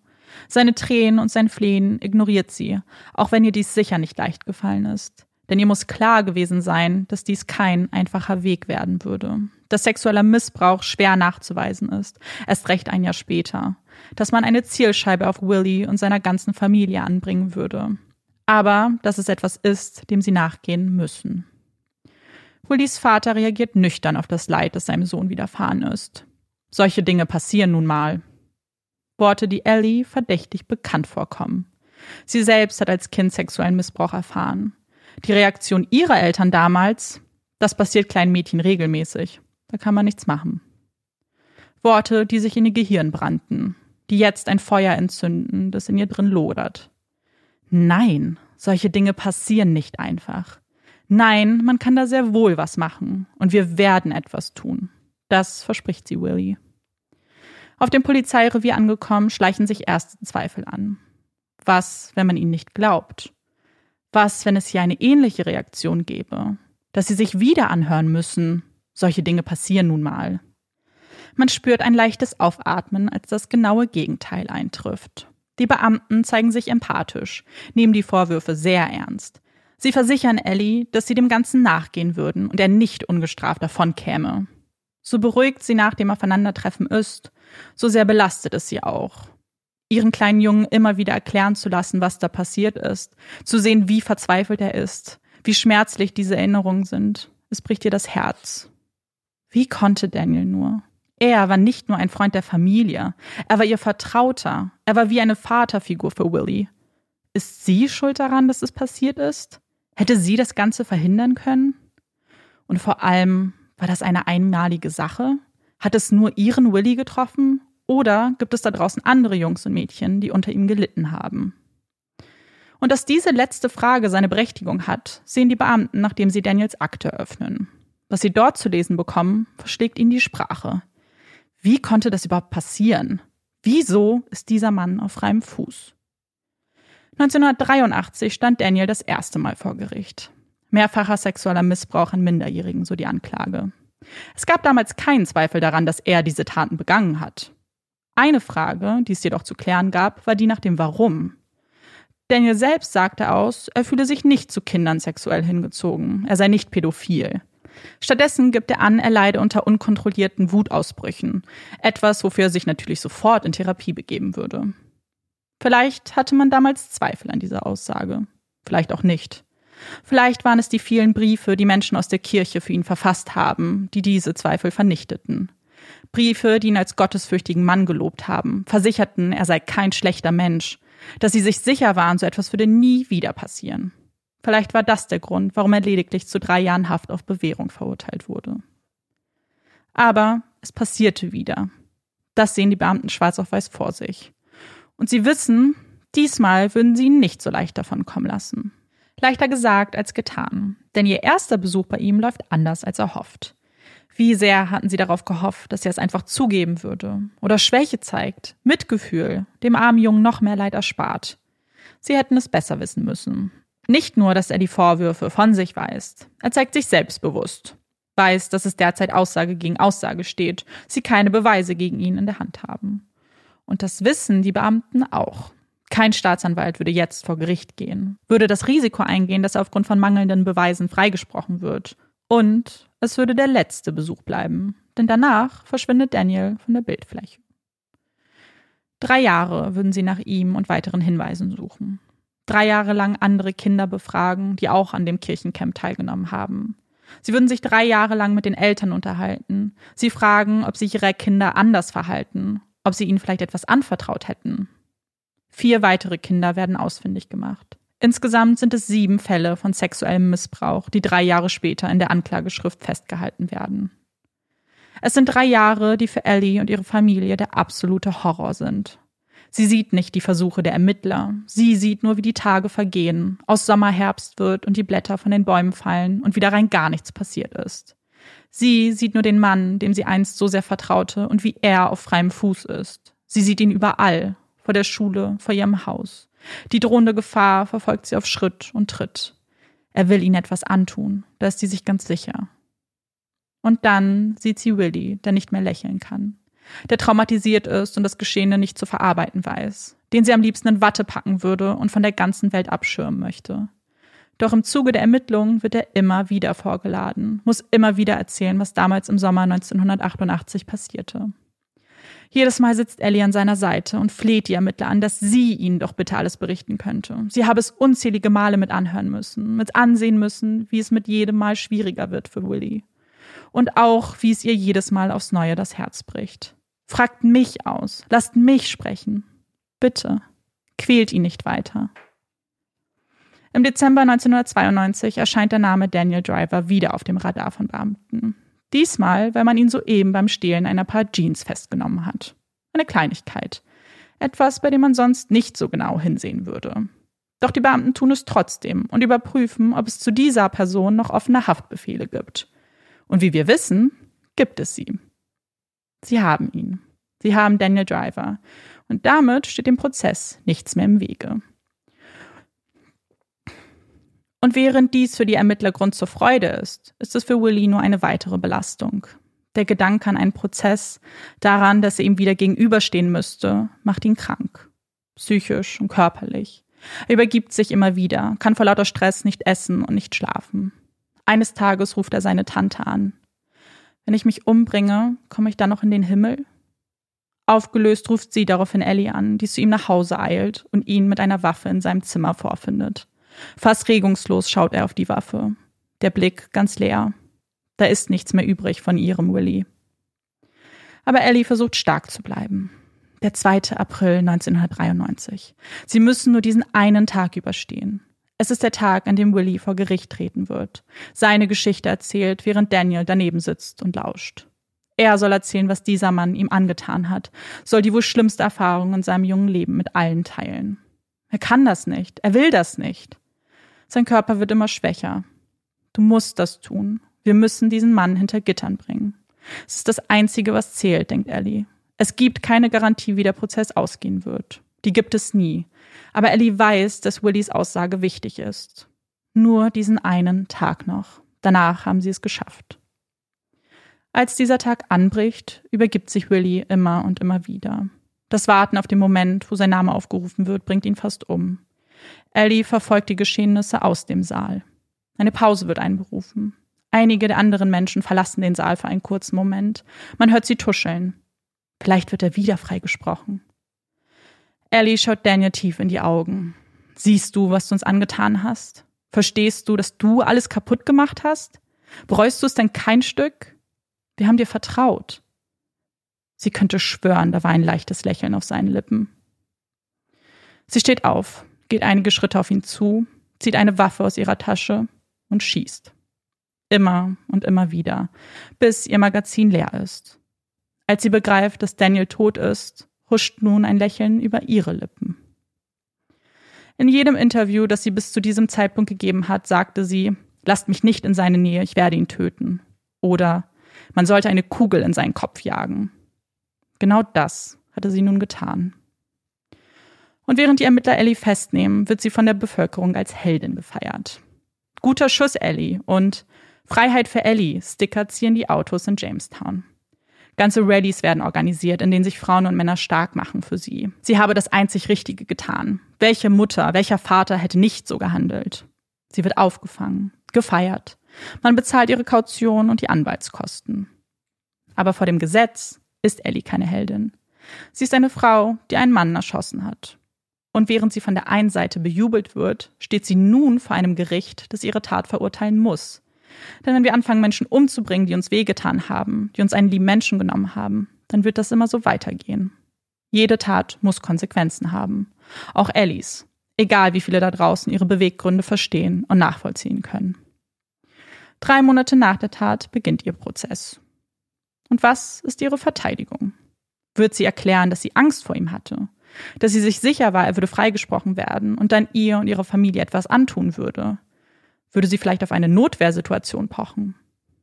Seine Tränen und sein Flehen ignoriert sie, auch wenn ihr dies sicher nicht leicht gefallen ist. Denn ihr muss klar gewesen sein, dass dies kein einfacher Weg werden würde. Dass sexueller Missbrauch schwer nachzuweisen ist, erst recht ein Jahr später. Dass man eine Zielscheibe auf Willie und seiner ganzen Familie anbringen würde. Aber dass es etwas ist, dem sie nachgehen müssen. Willies Vater reagiert nüchtern auf das Leid, das seinem Sohn widerfahren ist. Solche Dinge passieren nun mal. Worte, die Ellie verdächtig bekannt vorkommen. Sie selbst hat als Kind sexuellen Missbrauch erfahren. Die Reaktion ihrer Eltern damals, das passiert kleinen Mädchen regelmäßig. Da kann man nichts machen. Worte, die sich in ihr Gehirn brannten, die jetzt ein Feuer entzünden, das in ihr drin lodert. Nein, solche Dinge passieren nicht einfach. Nein, man kann da sehr wohl was machen und wir werden etwas tun. Das verspricht sie Willie. Auf dem Polizeirevier angekommen, schleichen sich erste Zweifel an. Was, wenn man ihnen nicht glaubt? Was, wenn es hier eine ähnliche Reaktion gäbe? Dass sie sich wieder anhören müssen. Solche Dinge passieren nun mal. Man spürt ein leichtes Aufatmen, als das genaue Gegenteil eintrifft. Die Beamten zeigen sich empathisch, nehmen die Vorwürfe sehr ernst. Sie versichern Ellie, dass sie dem Ganzen nachgehen würden und er nicht ungestraft davon käme. So beruhigt sie nach dem Aufeinandertreffen ist, so sehr belastet es sie auch. Ihren kleinen Jungen immer wieder erklären zu lassen, was da passiert ist, zu sehen, wie verzweifelt er ist, wie schmerzlich diese Erinnerungen sind. Es bricht ihr das Herz. Wie konnte Daniel nur? Er war nicht nur ein Freund der Familie, er war ihr Vertrauter, er war wie eine Vaterfigur für Willie. Ist sie schuld daran, dass es passiert ist? Hätte sie das Ganze verhindern können? Und vor allem, war das eine einmalige Sache? Hat es nur ihren Willie getroffen? Oder gibt es da draußen andere Jungs und Mädchen, die unter ihm gelitten haben? Und dass diese letzte Frage seine Berechtigung hat, sehen die Beamten, nachdem sie Daniels Akte öffnen. Was sie dort zu lesen bekommen, verschlägt ihnen die Sprache. Wie konnte das überhaupt passieren? Wieso ist dieser Mann auf freiem Fuß? neunzehnhundertdreiundachtzig stand Daniel das erste Mal vor Gericht. Mehrfacher sexueller Missbrauch an Minderjährigen, so die Anklage. Es gab damals keinen Zweifel daran, dass er diese Taten begangen hat. Eine Frage, die es jedoch zu klären gab, war die nach dem Warum. Daniel selbst sagte aus, er fühle sich nicht zu Kindern sexuell hingezogen, er sei nicht pädophil. Stattdessen gibt er an, er leide unter unkontrollierten Wutausbrüchen, etwas, wofür er sich natürlich sofort in Therapie begeben würde. Vielleicht hatte man damals Zweifel an dieser Aussage, vielleicht auch nicht. Vielleicht waren es die vielen Briefe, die Menschen aus der Kirche für ihn verfasst haben, die diese Zweifel vernichteten. Briefe, die ihn als gottesfürchtigen Mann gelobt haben, versicherten, er sei kein schlechter Mensch, dass sie sich sicher waren, so etwas würde nie wieder passieren. Vielleicht war das der Grund, warum er lediglich zu drei Jahren Haft auf Bewährung verurteilt wurde. Aber es passierte wieder. Das sehen die Beamten schwarz auf weiß vor sich. Und sie wissen, diesmal würden sie ihn nicht so leicht davon kommen lassen. Leichter gesagt als getan, denn ihr erster Besuch bei ihm läuft anders als erhofft. Wie sehr hatten sie darauf gehofft, dass er es einfach zugeben würde oder Schwäche zeigt, Mitgefühl, dem armen Jungen noch mehr Leid erspart. Sie hätten es besser wissen müssen. Nicht nur, dass er die Vorwürfe von sich weist, er zeigt sich selbstbewusst, weiß, dass es derzeit Aussage gegen Aussage steht, sie keine Beweise gegen ihn in der Hand haben. Und das wissen die Beamten auch. Kein Staatsanwalt würde jetzt vor Gericht gehen, würde das Risiko eingehen, dass er aufgrund von mangelnden Beweisen freigesprochen wird. Und es würde der letzte Besuch bleiben, denn danach verschwindet Daniel von der Bildfläche. Drei Jahre würden sie nach ihm und weiteren Hinweisen suchen. Drei Jahre lang andere Kinder befragen, die auch an dem Kirchencamp teilgenommen haben. Sie würden sich drei Jahre lang mit den Eltern unterhalten. Sie fragen, ob sich ihre Kinder anders verhalten, ob sie ihnen vielleicht etwas anvertraut hätten. Vier weitere Kinder werden ausfindig gemacht. Insgesamt sind es sieben Fälle von sexuellem Missbrauch, die drei Jahre später in der Anklageschrift festgehalten werden. Es sind drei Jahre, die für Ellie und ihre Familie der absolute Horror sind. Sie sieht nicht die Versuche der Ermittler. Sie sieht nur, wie die Tage vergehen, aus Sommer Herbst wird und die Blätter von den Bäumen fallen und wieder rein gar nichts passiert ist. Sie sieht nur den Mann, dem sie einst so sehr vertraute und wie er auf freiem Fuß ist. Sie sieht ihn überall, vor der Schule, vor ihrem Haus. Die drohende Gefahr verfolgt sie auf Schritt und Tritt. Er will ihnen etwas antun, da ist sie sich ganz sicher. Und dann sieht sie Willie, der nicht mehr lächeln kann, der traumatisiert ist und das Geschehene nicht zu verarbeiten weiß, den sie am liebsten in Watte packen würde und von der ganzen Welt abschirmen möchte. Doch im Zuge der Ermittlungen wird er immer wieder vorgeladen, muss immer wieder erzählen, was damals im Sommer neunzehnhundertachtundachtzig passierte. Jedes Mal sitzt Ellie an seiner Seite und fleht die Ermittler an, dass sie ihnen doch bitte alles berichten könnte. Sie habe es unzählige Male mit anhören müssen, mit ansehen müssen, wie es mit jedem Mal schwieriger wird für Willie. Und auch, wie es ihr jedes Mal aufs Neue das Herz bricht. Fragt mich aus, lasst mich sprechen. Bitte, quält ihn nicht weiter. Im Dezember neunzehnhundertzweiundneunzig erscheint der Name Daniel Driver wieder auf dem Radar von Beamten. Diesmal, weil man ihn soeben beim Stehlen einer Paar Jeans festgenommen hat. Eine Kleinigkeit. Etwas, bei dem man sonst nicht so genau hinsehen würde. Doch die Beamten tun es trotzdem und überprüfen, ob es zu dieser Person noch offene Haftbefehle gibt. Und wie wir wissen, gibt es sie. Sie haben ihn. Sie haben Daniel Driver. Und damit steht dem Prozess nichts mehr im Wege. Und während dies für die Ermittler Grund zur Freude ist, ist es für Willie nur eine weitere Belastung. Der Gedanke an einen Prozess, daran, dass er ihm wieder gegenüberstehen müsste, macht ihn krank. Psychisch und körperlich. Er übergibt sich immer wieder, kann vor lauter Stress nicht essen und nicht schlafen. Eines Tages ruft er seine Tante an. Wenn ich mich umbringe, komme ich dann noch in den Himmel? Aufgelöst ruft sie daraufhin Ellie an, die zu ihm nach Hause eilt und ihn mit einer Waffe in seinem Zimmer vorfindet. Fast regungslos schaut er auf die Waffe. Der Blick ganz leer. Da ist nichts mehr übrig von ihrem Willie. Aber Ellie versucht stark zu bleiben. Der zweite April neunzehnhundertdreiundneunzig. Sie müssen nur diesen einen Tag überstehen. Es ist der Tag, an dem Willie vor Gericht treten wird, seine Geschichte erzählt, während Daniel daneben sitzt und lauscht. Er soll erzählen, was dieser Mann ihm angetan hat, soll die wohl schlimmste Erfahrung in seinem jungen Leben mit allen teilen. Er kann das nicht, er will das nicht. Sein Körper wird immer schwächer. Du musst das tun. Wir müssen diesen Mann hinter Gittern bringen. Es ist das Einzige, was zählt, denkt Ellie. Es gibt keine Garantie, wie der Prozess ausgehen wird. Die gibt es nie. Aber Ellie weiß, dass Willies Aussage wichtig ist. Nur diesen einen Tag noch. Danach haben sie es geschafft. Als dieser Tag anbricht, übergibt sich Willie immer und immer wieder. Das Warten auf den Moment, wo sein Name aufgerufen wird, bringt ihn fast um. Ellie verfolgt die Geschehnisse aus dem Saal. Eine Pause wird einberufen. Einige der anderen Menschen verlassen den Saal für einen kurzen Moment. Man hört sie tuscheln. Vielleicht wird er wieder freigesprochen. Ellie schaut Daniel tief in die Augen. Siehst du, was du uns angetan hast? Verstehst du, dass du alles kaputt gemacht hast? Bereust du es denn kein Stück? Wir haben dir vertraut. Sie könnte schwören, da war ein leichtes Lächeln auf seinen Lippen. Sie steht auf, geht einige Schritte auf ihn zu, zieht eine Waffe aus ihrer Tasche und schießt. Immer und immer wieder, bis ihr Magazin leer ist. Als sie begreift, dass Daniel tot ist, huscht nun ein Lächeln über ihre Lippen. In jedem Interview, das sie bis zu diesem Zeitpunkt gegeben hat, sagte sie, lasst mich nicht in seine Nähe, ich werde ihn töten. Oder, man sollte eine Kugel in seinen Kopf jagen. Genau das hatte sie nun getan. Und während die Ermittler Ellie festnehmen, wird sie von der Bevölkerung als Heldin gefeiert. Guter Schuss, Ellie, und Freiheit für Ellie, Sticker ziehen die Autos in Jamestown. Ganze Rallyes werden organisiert, in denen sich Frauen und Männer stark machen für sie. Sie habe das einzig Richtige getan. Welche Mutter, welcher Vater hätte nicht so gehandelt? Sie wird aufgefangen, gefeiert. Man bezahlt ihre Kaution und die Anwaltskosten. Aber vor dem Gesetz ist Ellie keine Heldin. Sie ist eine Frau, die einen Mann erschossen hat. Und während sie von der einen Seite bejubelt wird, steht sie nun vor einem Gericht, das ihre Tat verurteilen muss. Denn wenn wir anfangen, Menschen umzubringen, die uns wehgetan haben, die uns einen lieben Menschen genommen haben, dann wird das immer so weitergehen. Jede Tat muss Konsequenzen haben. Auch Ellies. Egal, wie viele da draußen ihre Beweggründe verstehen und nachvollziehen können. Drei Monate nach der Tat beginnt ihr Prozess. Und was ist ihre Verteidigung? Wird sie erklären, dass sie Angst vor ihm hatte? Dass sie sich sicher war, er würde freigesprochen werden und dann ihr und ihrer Familie etwas antun würde? Würde sie vielleicht auf eine Notwehrsituation pochen?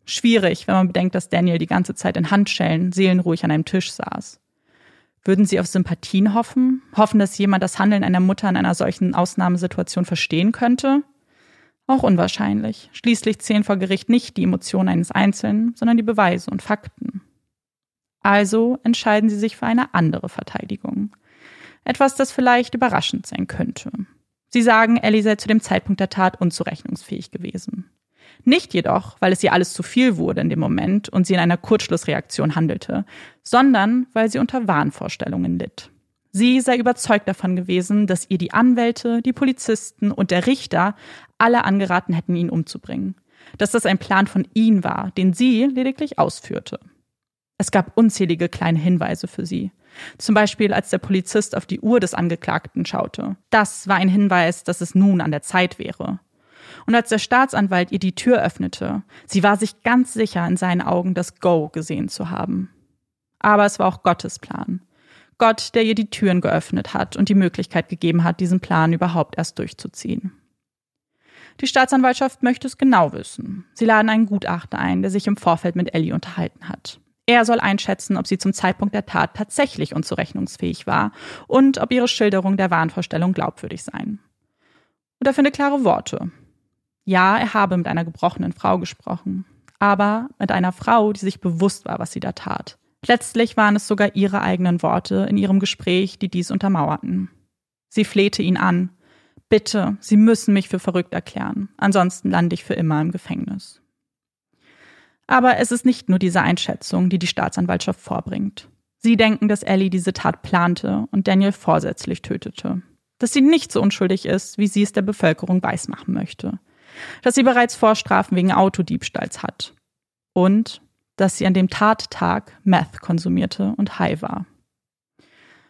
Schwierig, wenn man bedenkt, dass Daniel die ganze Zeit in Handschellen seelenruhig an einem Tisch saß. Würden sie auf Sympathien hoffen? Hoffen, dass jemand das Handeln einer Mutter in einer solchen Ausnahmesituation verstehen könnte? Auch unwahrscheinlich. Schließlich zählen vor Gericht nicht die Emotionen eines Einzelnen, sondern die Beweise und Fakten. Also entscheiden sie sich für eine andere Verteidigung. Etwas, das vielleicht überraschend sein könnte. Sie sagen, Ellie sei zu dem Zeitpunkt der Tat unzurechnungsfähig gewesen. Nicht jedoch, weil es ihr alles zu viel wurde in dem Moment und sie in einer Kurzschlussreaktion handelte, sondern weil sie unter Wahnvorstellungen litt. Sie sei überzeugt davon gewesen, dass ihr die Anwälte, die Polizisten und der Richter alle angeraten hätten, ihn umzubringen. Dass das ein Plan von ihnen war, den sie lediglich ausführte. Es gab unzählige kleine Hinweise für sie. Zum Beispiel, als der Polizist auf die Uhr des Angeklagten schaute. Das war ein Hinweis, dass es nun an der Zeit wäre. Und als der Staatsanwalt ihr die Tür öffnete, sie war sich ganz sicher, in seinen Augen das Go gesehen zu haben. Aber es war auch Gottes Plan. Gott, der ihr die Türen geöffnet hat und die Möglichkeit gegeben hat, diesen Plan überhaupt erst durchzuziehen. Die Staatsanwaltschaft möchte es genau wissen. Sie laden einen Gutachter ein, der sich im Vorfeld mit Ellie unterhalten hat. Er soll einschätzen, ob sie zum Zeitpunkt der Tat tatsächlich unzurechnungsfähig war und ob ihre Schilderung der Wahnvorstellung glaubwürdig seien. Und er findet klare Worte. Ja, er habe mit einer gebrochenen Frau gesprochen, aber mit einer Frau, die sich bewusst war, was sie da tat. Letztlich waren es sogar ihre eigenen Worte in ihrem Gespräch, die dies untermauerten. Sie flehte ihn an. Bitte, Sie müssen mich für verrückt erklären, ansonsten lande ich für immer im Gefängnis. Aber es ist nicht nur diese Einschätzung, die die Staatsanwaltschaft vorbringt. Sie denken, dass Ellie diese Tat plante und Daniel vorsätzlich tötete. Dass sie nicht so unschuldig ist, wie sie es der Bevölkerung weismachen möchte. Dass sie bereits Vorstrafen wegen Autodiebstahls hat. Und dass sie an dem Tattag Meth konsumierte und high war.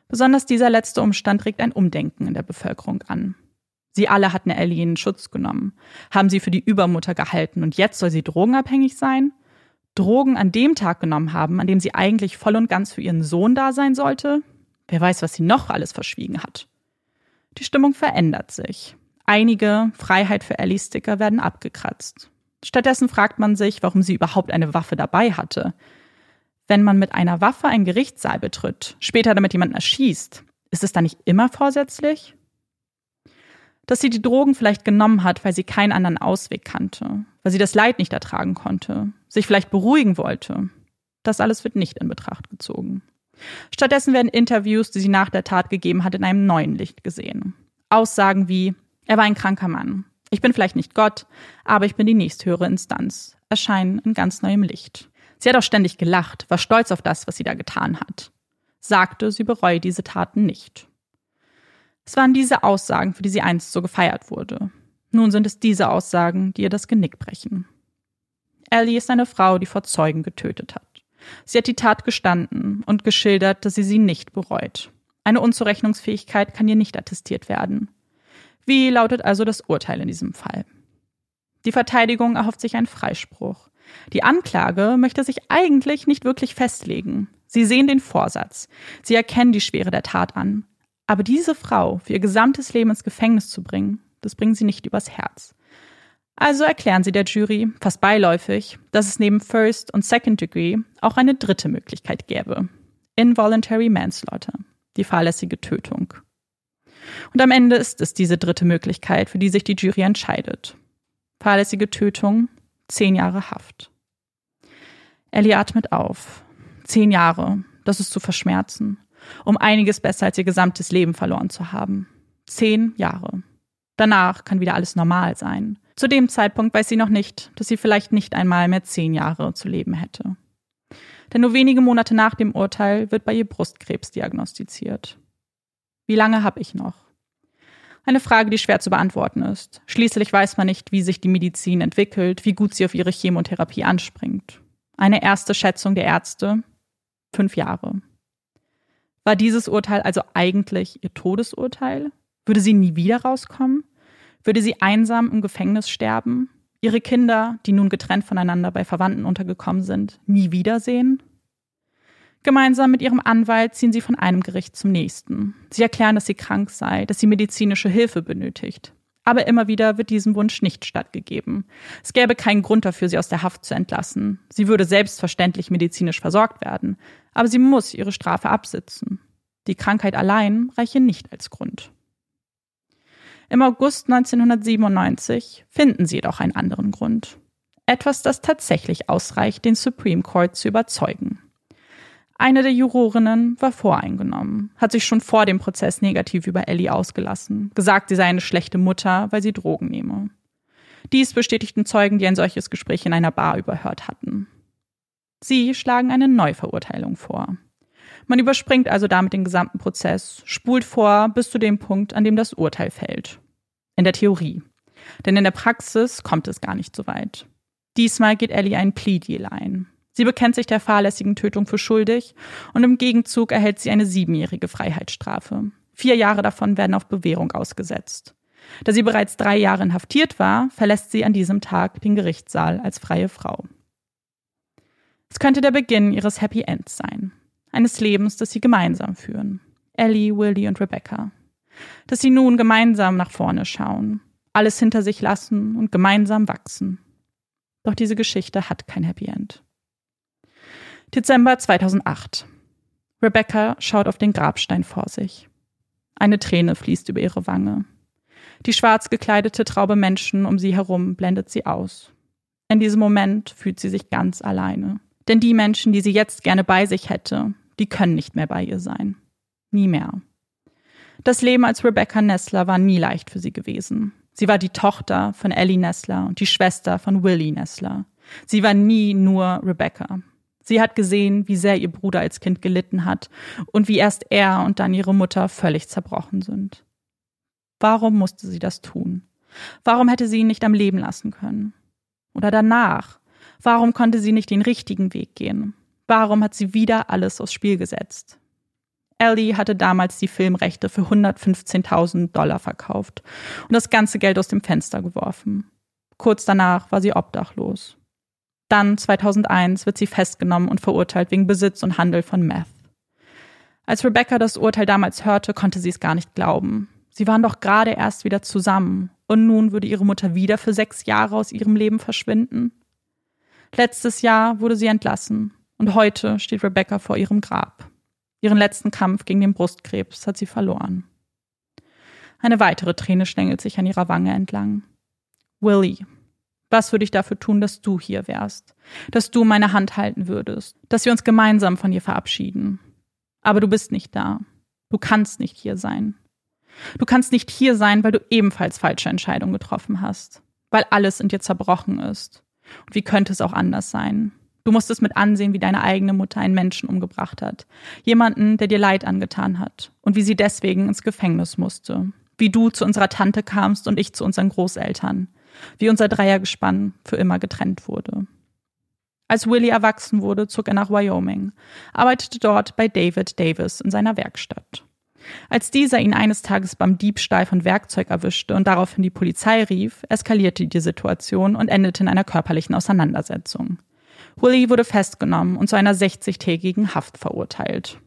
Besonders dieser letzte Umstand regt ein Umdenken in der Bevölkerung an. Sie alle hatten Ellie in Schutz genommen, haben sie für die Übermutter gehalten und jetzt soll sie drogenabhängig sein? Drogen an dem Tag genommen haben, an dem sie eigentlich voll und ganz für ihren Sohn da sein sollte? Wer weiß, was sie noch alles verschwiegen hat. Die Stimmung verändert sich. Einige Freiheit-für-Ellie-Sticker werden abgekratzt. Stattdessen fragt man sich, warum sie überhaupt eine Waffe dabei hatte. Wenn man mit einer Waffe einen Gerichtssaal betritt, später damit jemanden erschießt, ist es dann nicht immer vorsätzlich? Dass sie die Drogen vielleicht genommen hat, weil sie keinen anderen Ausweg kannte, weil sie das Leid nicht ertragen konnte, sich vielleicht beruhigen wollte. Das alles wird nicht in Betracht gezogen. Stattdessen werden Interviews, die sie nach der Tat gegeben hat, in einem neuen Licht gesehen. Aussagen wie, er war ein kranker Mann. Ich bin vielleicht nicht Gott, aber ich bin die nächsthöhere Instanz. Erscheinen in ganz neuem Licht. Sie hat auch ständig gelacht, war stolz auf das, was sie da getan hat. Sagte, sie bereue diese Taten nicht. Es waren diese Aussagen, für die sie einst so gefeiert wurde. Nun sind es diese Aussagen, die ihr das Genick brechen. Ellie ist eine Frau, die vor Zeugen getötet hat. Sie hat die Tat gestanden und geschildert, dass sie sie nicht bereut. Eine Unzurechnungsfähigkeit kann ihr nicht attestiert werden. Wie lautet also das Urteil in diesem Fall? Die Verteidigung erhofft sich einen Freispruch. Die Anklage möchte sich eigentlich nicht wirklich festlegen. Sie sehen den Vorsatz. Sie erkennen die Schwere der Tat an. Aber diese Frau für ihr gesamtes Leben ins Gefängnis zu bringen, das bringen sie nicht übers Herz. Also erklären sie der Jury, fast beiläufig, dass es neben First und Second Degree auch eine dritte Möglichkeit gäbe. Involuntary Manslaughter, die fahrlässige Tötung. Und am Ende ist es diese dritte Möglichkeit, für die sich die Jury entscheidet. Fahrlässige Tötung, zehn Jahre Haft. Ellie atmet auf. Zehn Jahre, das ist zu verschmerzen. Um einiges besser als ihr gesamtes Leben verloren zu haben. Zehn Jahre. Danach kann wieder alles normal sein. Zu dem Zeitpunkt weiß sie noch nicht, dass sie vielleicht nicht einmal mehr zehn Jahre zu leben hätte. Denn nur wenige Monate nach dem Urteil wird bei ihr Brustkrebs diagnostiziert. Wie lange habe ich noch? Eine Frage, die schwer zu beantworten ist. Schließlich weiß man nicht, wie sich die Medizin entwickelt, wie gut sie auf ihre Chemotherapie anspringt. Eine erste Schätzung der Ärzte, fünf Jahre. War dieses Urteil also eigentlich ihr Todesurteil? Würde sie nie wieder rauskommen? Würde sie einsam im Gefängnis sterben? Ihre Kinder, die nun getrennt voneinander bei Verwandten untergekommen sind, nie wiedersehen? Gemeinsam mit ihrem Anwalt ziehen sie von einem Gericht zum nächsten. Sie erklären, dass sie krank sei, dass sie medizinische Hilfe benötigt. Aber immer wieder wird diesem Wunsch nicht stattgegeben. Es gäbe keinen Grund dafür, sie aus der Haft zu entlassen. Sie würde selbstverständlich medizinisch versorgt werden. Aber sie muss ihre Strafe absitzen. Die Krankheit allein reiche nicht als Grund. Im August neunzehnhundertsiebenundneunzig finden sie jedoch einen anderen Grund. Etwas, das tatsächlich ausreicht, den Supreme Court zu überzeugen. Eine der Jurorinnen war voreingenommen, hat sich schon vor dem Prozess negativ über Ellie ausgelassen, gesagt, sie sei eine schlechte Mutter, weil sie Drogen nehme. Dies bestätigten Zeugen, die ein solches Gespräch in einer Bar überhört hatten. Sie schlagen eine Neuverurteilung vor. Man überspringt also damit den gesamten Prozess, spult vor bis zu dem Punkt, an dem das Urteil fällt. In der Theorie. Denn in der Praxis kommt es gar nicht so weit. Diesmal geht Ellie einen Plea-Deal ein. Sie bekennt sich der fahrlässigen Tötung für schuldig und im Gegenzug erhält sie eine siebenjährige Freiheitsstrafe. Vier Jahre davon werden auf Bewährung ausgesetzt. Da sie bereits drei Jahre inhaftiert war, verlässt sie an diesem Tag den Gerichtssaal als freie Frau. Es könnte der Beginn ihres Happy Ends sein. Eines Lebens, das sie gemeinsam führen. Ellie, Willie und Rebecca. Dass sie nun gemeinsam nach vorne schauen, alles hinter sich lassen und gemeinsam wachsen. Doch diese Geschichte hat kein Happy End. Dezember zweitausendacht. Rebecca schaut auf den Grabstein vor sich. Eine Träne fließt über ihre Wange. Die schwarz gekleidete Traube Menschen um sie herum blendet sie aus. In diesem Moment fühlt sie sich ganz alleine. Denn die Menschen, die sie jetzt gerne bei sich hätte, die können nicht mehr bei ihr sein. Nie mehr. Das Leben als Rebecca Nesler war nie leicht für sie gewesen. Sie war die Tochter von Ellie Nesler und die Schwester von Willie Nesler. Sie war nie nur Rebecca. Sie hat gesehen, wie sehr ihr Bruder als Kind gelitten hat und wie erst er und dann ihre Mutter völlig zerbrochen sind. Warum musste sie das tun? Warum hätte sie ihn nicht am Leben lassen können? Oder danach? Warum konnte sie nicht den richtigen Weg gehen? Warum hat sie wieder alles aufs Spiel gesetzt? Ellie hatte damals die Filmrechte für hundertfünfzehntausend Dollar verkauft und das ganze Geld aus dem Fenster geworfen. Kurz danach war sie obdachlos. Dann, zweitausendeins, wird sie festgenommen und verurteilt wegen Besitz und Handel von Meth. Als Rebecca das Urteil damals hörte, konnte sie es gar nicht glauben. Sie waren doch gerade erst wieder zusammen und nun würde ihre Mutter wieder für sechs Jahre aus ihrem Leben verschwinden. Letztes Jahr wurde sie entlassen und heute steht Rebecca vor ihrem Grab. Ihren letzten Kampf gegen den Brustkrebs hat sie verloren. Eine weitere Träne schlängelt sich an ihrer Wange entlang. Willie, was würde ich dafür tun, dass du hier wärst? Dass du meine Hand halten würdest? Dass wir uns gemeinsam von dir verabschieden? Aber du bist nicht da. Du kannst nicht hier sein. Du kannst nicht hier sein, weil du ebenfalls falsche Entscheidungen getroffen hast. Weil alles in dir zerbrochen ist. Und wie könnte es auch anders sein? Du musst es mit ansehen, wie deine eigene Mutter einen Menschen umgebracht hat. Jemanden, der dir Leid angetan hat. Und wie sie deswegen ins Gefängnis musste. Wie du zu unserer Tante kamst und ich zu unseren Großeltern. Wie unser Dreiergespann für immer getrennt wurde. Als Willie erwachsen wurde, zog er nach Wyoming, arbeitete dort bei David Davis in seiner Werkstatt. Als dieser ihn eines Tages beim Diebstahl von Werkzeug erwischte und daraufhin die Polizei rief, eskalierte die Situation und endete in einer körperlichen Auseinandersetzung. Willie wurde festgenommen und zu einer sechzigtägigen Haft verurteilt.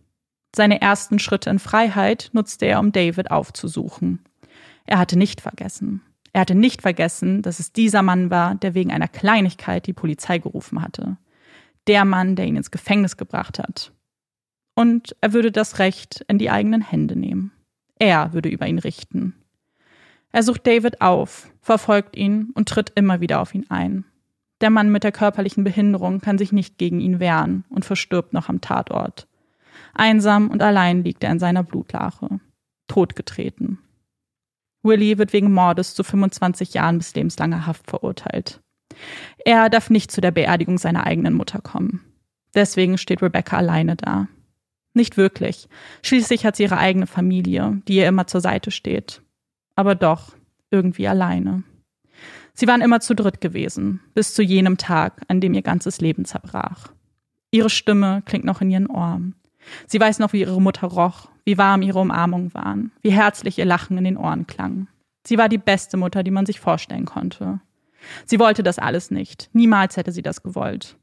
Seine ersten Schritte in Freiheit nutzte er, um David aufzusuchen. Er hatte nicht vergessen. Er hatte nicht vergessen, dass es dieser Mann war, der wegen einer Kleinigkeit die Polizei gerufen hatte. Der Mann, der ihn ins Gefängnis gebracht hat. Und er würde das Recht in die eigenen Hände nehmen. Er würde über ihn richten. Er sucht David auf, verfolgt ihn und tritt immer wieder auf ihn ein. Der Mann mit der körperlichen Behinderung kann sich nicht gegen ihn wehren und verstirbt noch am Tatort. Einsam und allein liegt er in seiner Blutlache, totgetreten. Willie wird wegen Mordes zu fünfundzwanzig Jahren bis lebenslanger Haft verurteilt. Er darf nicht zu der Beerdigung seiner eigenen Mutter kommen. Deswegen steht Rebecca alleine da. Nicht wirklich. Schließlich hat sie ihre eigene Familie, die ihr immer zur Seite steht. Aber doch, irgendwie alleine. Sie waren immer zu dritt gewesen, bis zu jenem Tag, an dem ihr ganzes Leben zerbrach. Ihre Stimme klingt noch in ihren Ohren. Sie weiß noch, wie ihre Mutter roch, wie warm ihre Umarmungen waren, wie herzlich ihr Lachen in den Ohren klang. Sie war die beste Mutter, die man sich vorstellen konnte. Sie wollte das alles nicht. Niemals hätte sie das gewollt.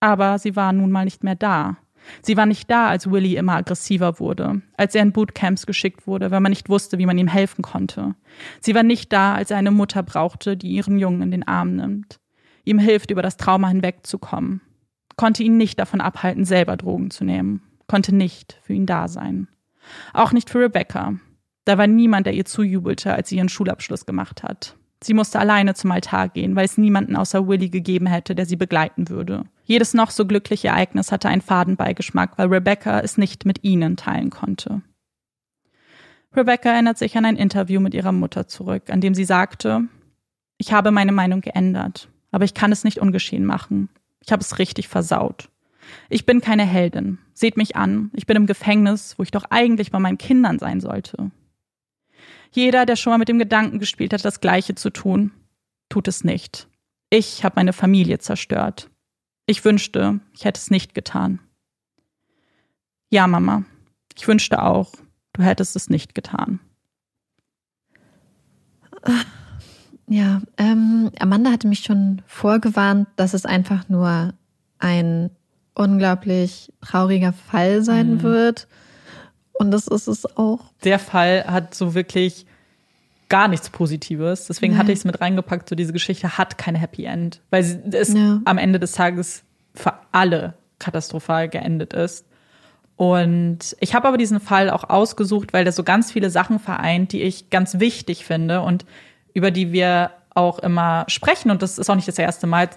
Aber sie war nun mal nicht mehr da. Sie war nicht da, als Willie immer aggressiver wurde, als er in Bootcamps geschickt wurde, weil man nicht wusste, wie man ihm helfen konnte. Sie war nicht da, als er eine Mutter brauchte, die ihren Jungen in den Arm nimmt, ihm hilft, über das Trauma hinwegzukommen, konnte ihn nicht davon abhalten, selber Drogen zu nehmen. Konnte nicht für ihn da sein. Auch nicht für Rebecca. Da war niemand, der ihr zujubelte, als sie ihren Schulabschluss gemacht hat. Sie musste alleine zum Altar gehen, weil es niemanden außer Willie gegeben hätte, der sie begleiten würde. Jedes noch so glückliche Ereignis hatte einen Fadenbeigeschmack, weil Rebecca es nicht mit ihnen teilen konnte. Rebecca erinnert sich an ein Interview mit ihrer Mutter zurück, an dem sie sagte, ich habe meine Meinung geändert, aber ich kann es nicht ungeschehen machen. Ich habe es richtig versaut. Ich bin keine Heldin. Seht mich an. Ich bin im Gefängnis, wo ich doch eigentlich bei meinen Kindern sein sollte. Jeder, der schon mal mit dem Gedanken gespielt hat, das Gleiche zu tun, tut es nicht. Ich habe meine Familie zerstört. Ich wünschte, ich hätte es nicht getan. Ja, Mama, ich wünschte auch, du hättest es nicht getan. Ja, ähm, Amanda hatte mich schon vorgewarnt, dass es einfach nur ein unglaublich trauriger Fall sein mhm. wird. Und das ist es auch. Der Fall hat so wirklich gar nichts Positives. Deswegen nee. hatte ich es mit reingepackt, so diese Geschichte hat kein Happy End. Weil es ja. am Ende des Tages für alle katastrophal geendet ist. Und ich habe aber diesen Fall auch ausgesucht, weil der so ganz viele Sachen vereint, die ich ganz wichtig finde und über die wir auch immer sprechen. Und das ist auch nicht das erste Mal,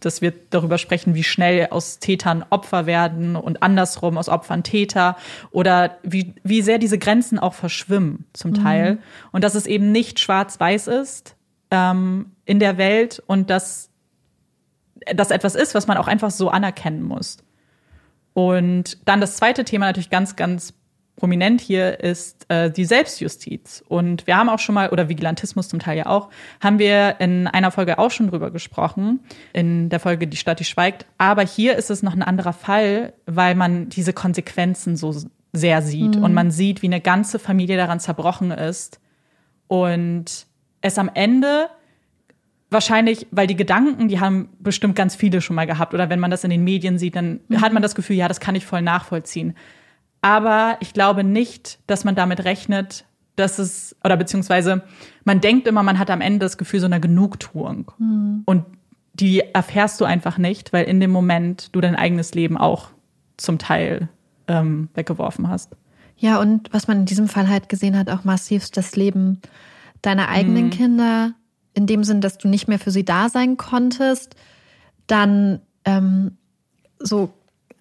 dass wir darüber sprechen, wie schnell aus Tätern Opfer werden und andersrum aus Opfern Täter oder wie, wie sehr diese Grenzen auch verschwimmen zum Teil. Mhm. Und dass es eben nicht schwarz-weiß ist ähm, in der Welt und dass das etwas ist, was man auch einfach so anerkennen muss. Und dann das zweite Thema natürlich ganz, ganz prominent hier ist äh, die Selbstjustiz. Und wir haben auch schon mal, oder Vigilantismus zum Teil ja auch, haben wir in einer Folge auch schon drüber gesprochen, in der Folge Die Stadt, die schweigt. Aber hier ist es noch ein anderer Fall, weil man diese Konsequenzen so sehr sieht. Mhm. Und man sieht, wie eine ganze Familie daran zerbrochen ist. Und es am Ende wahrscheinlich, weil die Gedanken, die haben bestimmt ganz viele schon mal gehabt. Oder wenn man das in den Medien sieht, dann mhm. hat man das Gefühl, ja, das kann ich voll nachvollziehen. Aber ich glaube nicht, dass man damit rechnet, dass es, oder beziehungsweise man denkt immer, man hat am Ende das Gefühl so einer Genugtuung. Mhm. Und die erfährst du einfach nicht, weil in dem Moment du dein eigenes Leben auch zum Teil ähm, weggeworfen hast. Ja, und was man in diesem Fall halt gesehen hat, auch massivst das Leben deiner eigenen mhm. Kinder, in dem Sinn, dass du nicht mehr für sie da sein konntest. Dann ähm, so,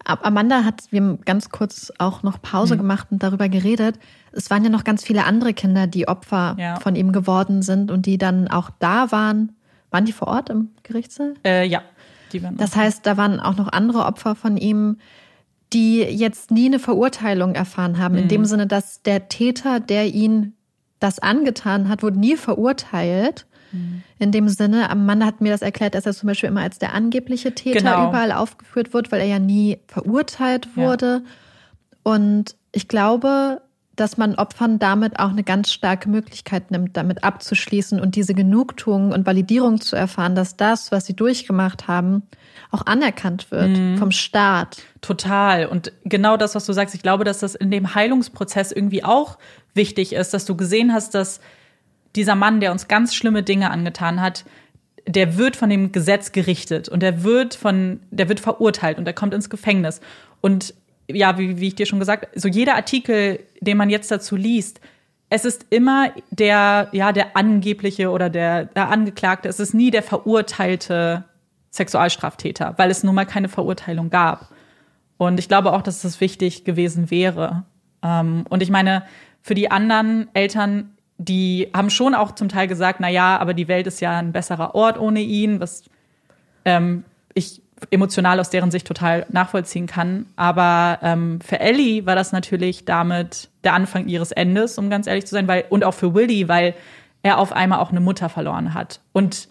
Amanda hat, wir haben ganz kurz auch noch Pause mhm. gemacht und darüber geredet. Es waren ja noch ganz viele andere Kinder, die Opfer ja. von ihm geworden sind und die dann auch da waren. Waren die vor Ort im Gerichtssaal? Äh, ja, die waren. Das heißt, da waren auch noch andere Opfer von ihm, die jetzt nie eine Verurteilung erfahren haben. Mhm. In dem Sinne, dass der Täter, der ihnen das angetan hat, wurde nie verurteilt. In dem Sinne, Amanda hat mir das erklärt, dass er zum Beispiel immer als der angebliche Täter genau. überall aufgeführt wird, weil er ja nie verurteilt wurde. Ja. Und ich glaube, dass man Opfern damit auch eine ganz starke Möglichkeit nimmt, damit abzuschließen und diese Genugtuung und Validierung zu erfahren, dass das, was sie durchgemacht haben, auch anerkannt wird mhm. vom Staat. Total. Und genau das, was du sagst, ich glaube, dass das in dem Heilungsprozess irgendwie auch wichtig ist, dass du gesehen hast, dass dieser Mann, der uns ganz schlimme Dinge angetan hat, der wird von dem Gesetz gerichtet und der wird von, der wird verurteilt und der kommt ins Gefängnis. Und ja, wie, wie ich dir schon gesagt habe, so jeder Artikel, den man jetzt dazu liest, es ist immer der, ja, der angebliche oder der, der Angeklagte, es ist nie der verurteilte Sexualstraftäter, weil es nun mal keine Verurteilung gab. Und ich glaube auch, dass das wichtig gewesen wäre. Und ich meine, für die anderen Eltern, die haben schon auch zum Teil gesagt, na ja, aber die Welt ist ja ein besserer Ort ohne ihn, was ähm, ich emotional aus deren Sicht total nachvollziehen kann. Aber ähm, für Ellie war das natürlich damit der Anfang ihres Endes, um ganz ehrlich zu sein, weil und auch für Willie, weil er auf einmal auch eine Mutter verloren hat und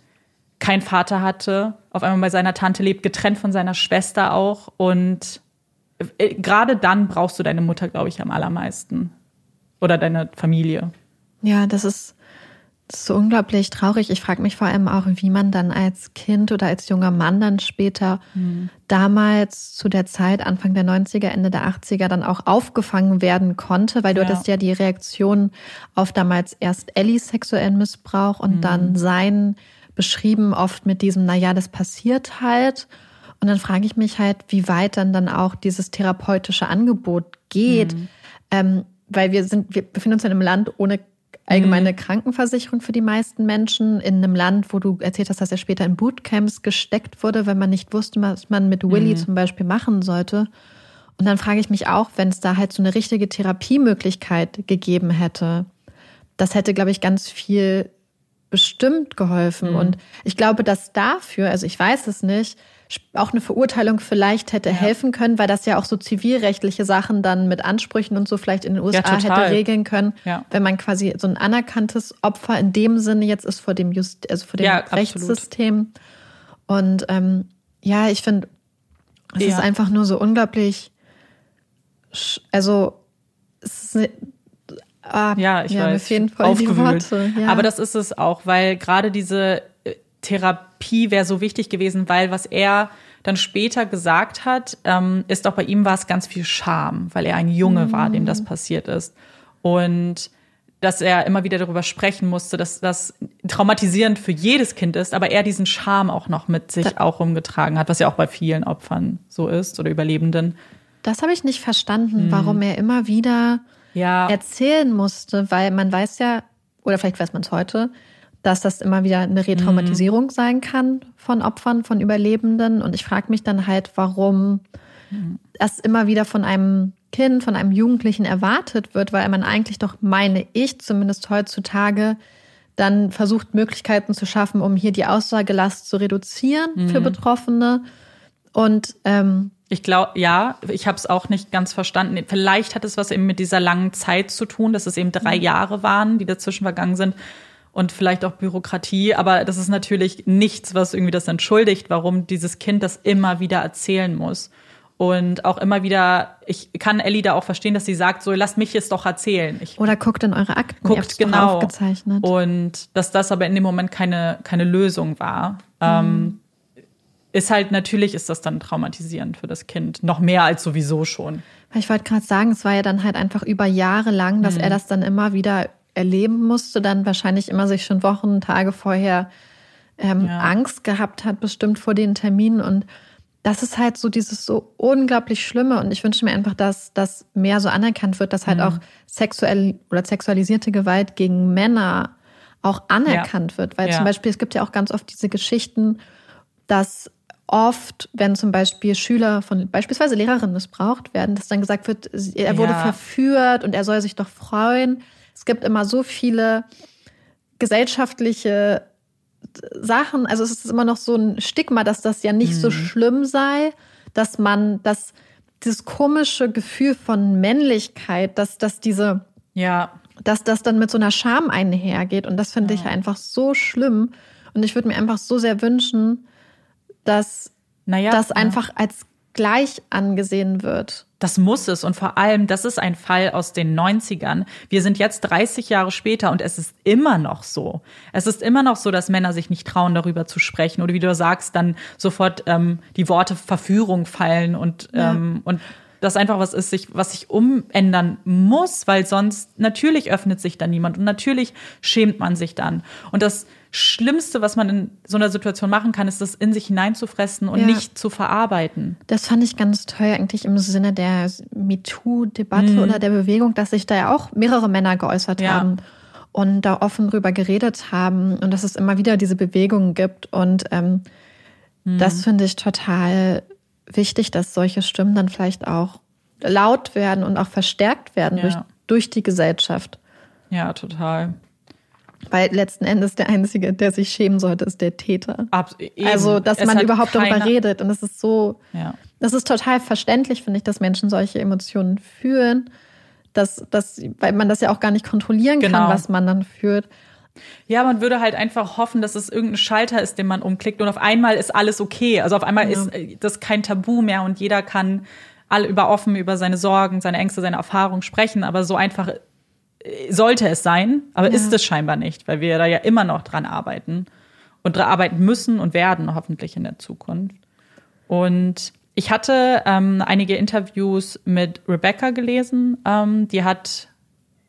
keinen Vater hatte, auf einmal bei seiner Tante lebt, getrennt von seiner Schwester auch. Und äh, gerade dann brauchst du deine Mutter, glaube ich, am allermeisten. Oder deine Familie. Ja, das ist, das ist so unglaublich traurig. Ich frage mich vor allem auch, wie man dann als Kind oder als junger Mann dann später mhm. damals zu der Zeit, Anfang der neunziger, Ende der achtziger, dann auch aufgefangen werden konnte, weil du ja. hattest ja die Reaktion auf damals erst Ellies sexuellen Missbrauch und mhm. dann seinen beschrieben oft mit diesem, naja, das passiert halt. Und dann frage ich mich halt, wie weit dann dann auch dieses therapeutische Angebot geht, mhm. ähm, weil wir sind, wir befinden uns in einem Land ohne allgemeine Krankenversicherung für die meisten Menschen in einem Land, wo du erzählt hast, dass er später in Bootcamps gesteckt wurde, weil man nicht wusste, was man mit Willie mhm. zum Beispiel machen sollte. Und dann frage ich mich auch, wenn es da halt so eine richtige Therapiemöglichkeit gegeben hätte, das hätte, glaube ich, ganz viel bestimmt geholfen. Mhm. Und ich glaube, dass dafür, also ich weiß es nicht, auch eine Verurteilung vielleicht hätte ja. helfen können, weil das ja auch so zivilrechtliche Sachen dann mit Ansprüchen und so vielleicht in den U S A ja, hätte regeln können, ja. wenn man quasi so ein anerkanntes Opfer in dem Sinne jetzt ist vor dem Just, also vor dem ja, Rechtssystem. Absolut. Und ähm, ja, ich finde, es ja. ist einfach nur so unglaublich, also es ist eine, ah, ja, ich ja, weiß, mir fehlen voll die Worte. Ja. Aber das ist es auch, weil gerade diese Therapie wäre so wichtig gewesen, weil was er dann später gesagt hat, ähm, ist auch bei ihm war es ganz viel Scham, weil er ein Junge mhm. war, dem das passiert ist. Und dass er immer wieder darüber sprechen musste, dass das traumatisierend für jedes Kind ist, aber er diesen Scham auch noch mit sich das auch rumgetragen hat, was ja auch bei vielen Opfern so ist oder Überlebenden. Das habe ich nicht verstanden, mhm. warum er immer wieder ja. erzählen musste, weil man weiß ja, oder vielleicht weiß man es heute, dass das immer wieder eine Retraumatisierung mhm. sein kann von Opfern, von Überlebenden. Und ich frage mich dann halt, warum mhm. das immer wieder von einem Kind, von einem Jugendlichen erwartet wird, weil man eigentlich doch, meine ich zumindest heutzutage, dann versucht, Möglichkeiten zu schaffen, um hier die Aussagelast zu reduzieren mhm. für Betroffene. Und ähm, ich glaube, ja, ich habe es auch nicht ganz verstanden. Vielleicht hat es was eben mit dieser langen Zeit zu tun, dass es eben drei mhm. Jahre waren, die dazwischen vergangen sind. Und vielleicht auch Bürokratie, aber das ist natürlich nichts, was irgendwie das entschuldigt, warum dieses Kind das immer wieder erzählen muss. Und auch immer wieder, ich kann Ellie da auch verstehen, dass sie sagt, so, lasst mich es doch erzählen. Ich Oder guckt in eure Akten, guckt, ihr genau, aufgezeichnet. Und dass das aber in dem Moment keine, keine Lösung war. Mhm. Ähm, ist halt, natürlich ist das dann traumatisierend für das Kind. Noch mehr als sowieso schon. Ich wollte gerade sagen, es war ja dann halt einfach über Jahre lang, dass mhm. er das dann immer wieder erleben musste. Dann wahrscheinlich immer sich schon Wochen, Tage vorher ähm, ja. Angst gehabt hat, bestimmt vor den Terminen. Und das ist halt so dieses so unglaublich Schlimme, und ich wünsche mir einfach, dass das mehr so anerkannt wird, dass halt mhm. auch sexuell oder sexualisierte Gewalt gegen Männer auch anerkannt ja. wird. Weil ja. zum Beispiel, es gibt ja auch ganz oft diese Geschichten, dass oft, wenn zum Beispiel Schüler von beispielsweise Lehrerinnen missbraucht werden, dass dann gesagt wird, er wurde ja. verführt und er soll sich doch freuen. Es gibt immer so viele gesellschaftliche Sachen, also es ist immer noch so ein Stigma, dass das ja nicht mhm. so schlimm sei, dass man, dass dieses komische Gefühl von Männlichkeit, dass, dass diese, ja. dass das dann mit so einer Scham einhergeht, und das finde ja. ich einfach so schlimm, und ich würde mir einfach so sehr wünschen, dass naja, das ja. einfach als gleich angesehen wird. Das muss es, und vor allem, das ist ein Fall aus den neunzigern. Wir sind jetzt dreißig Jahre später und es ist immer noch so. Es ist immer noch so, dass Männer sich nicht trauen, darüber zu sprechen, oder wie du sagst, dann sofort ähm, die Worte Verführung fallen, und ja. ähm, und das einfach was ist, sich, was sich umändern muss, weil sonst natürlich öffnet sich dann niemand und natürlich schämt man sich dann. Und das Schlimmste, was man in so einer Situation machen kann, ist, das in sich hineinzufressen und ja. nicht zu verarbeiten. Das fand ich ganz toll eigentlich im Sinne der MeToo-Debatte mhm. oder der Bewegung, dass sich da ja auch mehrere Männer geäußert ja. haben und da offen drüber geredet haben und dass es immer wieder diese Bewegungen gibt. Und ähm, mhm. das finde ich total wichtig, dass solche Stimmen dann vielleicht auch laut werden und auch verstärkt werden ja. durch, durch die Gesellschaft. Ja, total. Weil letzten Endes der Einzige, der sich schämen sollte, ist der Täter. Abs- also, dass es man überhaupt keine... darüber redet. Und das ist so, ja. das ist total verständlich, finde ich, dass Menschen solche Emotionen fühlen, dass, dass, weil man das ja auch gar nicht kontrollieren genau. kann, was man dann fühlt. Ja, man würde halt einfach hoffen, dass es irgendein Schalter ist, den man umklickt, und auf einmal ist alles okay. Also auf einmal ja. ist das kein Tabu mehr und jeder kann all über offen über seine Sorgen, seine Ängste, seine Erfahrungen sprechen. Aber so einfach sollte es sein, aber ja. ist es scheinbar nicht, weil wir da ja immer noch dran arbeiten und dran arbeiten müssen und werden hoffentlich in der Zukunft. Und ich hatte ähm, einige Interviews mit Rebecca gelesen. Ähm, die hat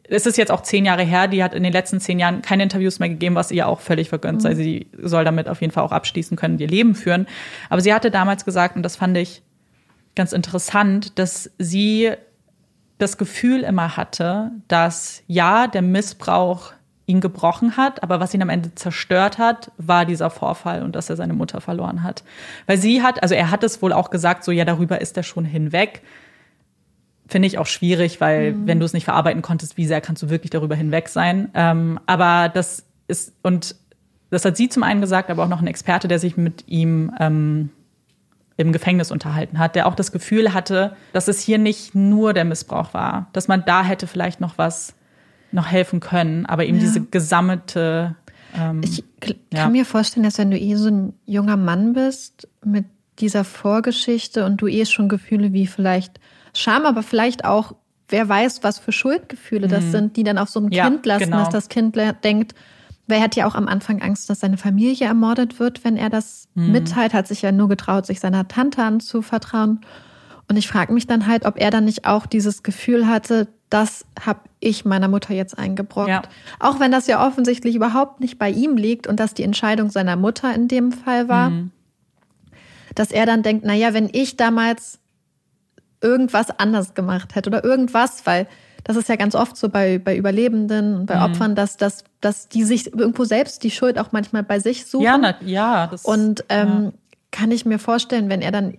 Es ist jetzt auch zehn Jahre her, die hat in den letzten zehn Jahren keine Interviews mehr gegeben, was ihr auch völlig vergönnt sei. Sie soll damit auf jeden Fall auch abschließen können, ihr Leben führen. Aber sie hatte damals gesagt, und das fand ich ganz interessant, dass sie das Gefühl immer hatte, dass ja, der Missbrauch ihn gebrochen hat, aber was ihn am Ende zerstört hat, war dieser Vorfall und dass er seine Mutter verloren hat. Weil sie hat, also er hat es wohl auch gesagt, so ja, darüber ist er schon hinweg. Finde ich auch schwierig, weil mhm. wenn du es nicht verarbeiten konntest, wie sehr kannst du wirklich darüber hinweg sein? Ähm, aber das ist, und das hat sie zum einen gesagt, aber auch noch ein Experte, der sich mit ihm ähm, im Gefängnis unterhalten hat, der auch das Gefühl hatte, dass es hier nicht nur der Missbrauch war, dass man da hätte vielleicht noch was, noch helfen können, aber eben ja. diese gesammelte... Ähm, ich kann ja. mir vorstellen, dass wenn du eh so ein junger Mann bist mit dieser Vorgeschichte und du eh schon Gefühle wie vielleicht... Scham, aber vielleicht auch, wer weiß, was für Schuldgefühle das mhm. sind, die dann auf so einem ja, Kind lasten, genau. dass das Kind le- denkt, wer hat ja auch am Anfang Angst, dass seine Familie ermordet wird, wenn er das mhm. mitteilt, hat sich ja nur getraut, sich seiner Tante anzuvertrauen. Und ich frage mich dann halt, ob er dann nicht auch dieses Gefühl hatte, das habe ich meiner Mutter jetzt eingebrockt. Ja. Auch wenn das ja offensichtlich überhaupt nicht bei ihm liegt und dass die Entscheidung seiner Mutter in dem Fall war, mhm. dass er dann denkt, naja, wenn ich damals irgendwas anders gemacht hätte oder irgendwas, weil das ist ja ganz oft so bei, bei Überlebenden und bei mhm. Opfern, dass, dass, dass die sich irgendwo selbst die Schuld auch manchmal bei sich suchen. Ja, na, ja. Das, und ähm, ja. kann ich mir vorstellen, wenn er dann,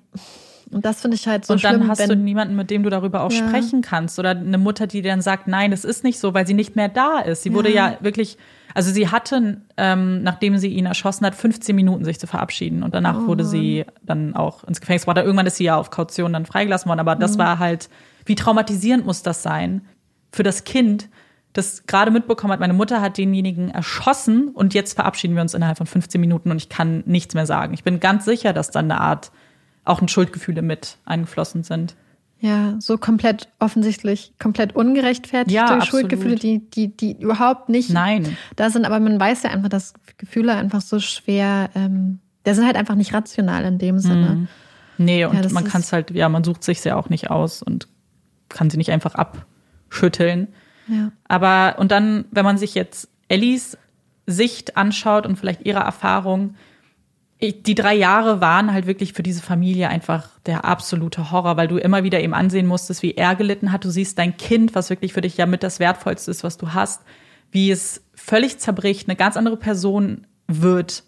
und das finde ich halt so und schlimm. Und dann hast wenn, du niemanden, mit dem du darüber auch ja. sprechen kannst, oder eine Mutter, die dann sagt, nein, es ist nicht so, weil sie nicht mehr da ist. Sie ja. wurde ja wirklich, also sie hatte, ähm, nachdem sie ihn erschossen hat, fünfzehn Minuten sich zu verabschieden. Und danach oh. wurde sie dann auch ins Gefängnis gebracht. Irgendwann ist sie ja auf Kaution dann freigelassen worden. Aber das mhm. war halt, wie traumatisierend muss das sein für das Kind, das gerade mitbekommen hat, meine Mutter hat denjenigen erschossen und jetzt verabschieden wir uns innerhalb von fünfzehn Minuten und ich kann nichts mehr sagen. Ich bin ganz sicher, dass dann eine Art auch ein Schuldgefühle mit eingeflossen sind. Ja, so komplett offensichtlich, komplett ungerechtfertigte ja, Schuldgefühle, die, die, die überhaupt nicht Nein. da sind. Aber man weiß ja einfach, dass Gefühle einfach so schwer, ähm, der sind halt einfach nicht rational in dem Sinne. Mm. Nee, und ja, man kann es halt, ja, man sucht sich ja auch nicht aus und kann sie nicht einfach abschütteln. Ja. Aber, und dann, wenn man sich jetzt Ellies Sicht anschaut und vielleicht ihre Erfahrung, die drei Jahre waren halt wirklich für diese Familie einfach der absolute Horror, weil du immer wieder eben ansehen musstest, wie er gelitten hat. Du siehst dein Kind, was wirklich für dich ja mit das Wertvollste ist, was du hast, wie es völlig zerbricht, eine ganz andere Person wird.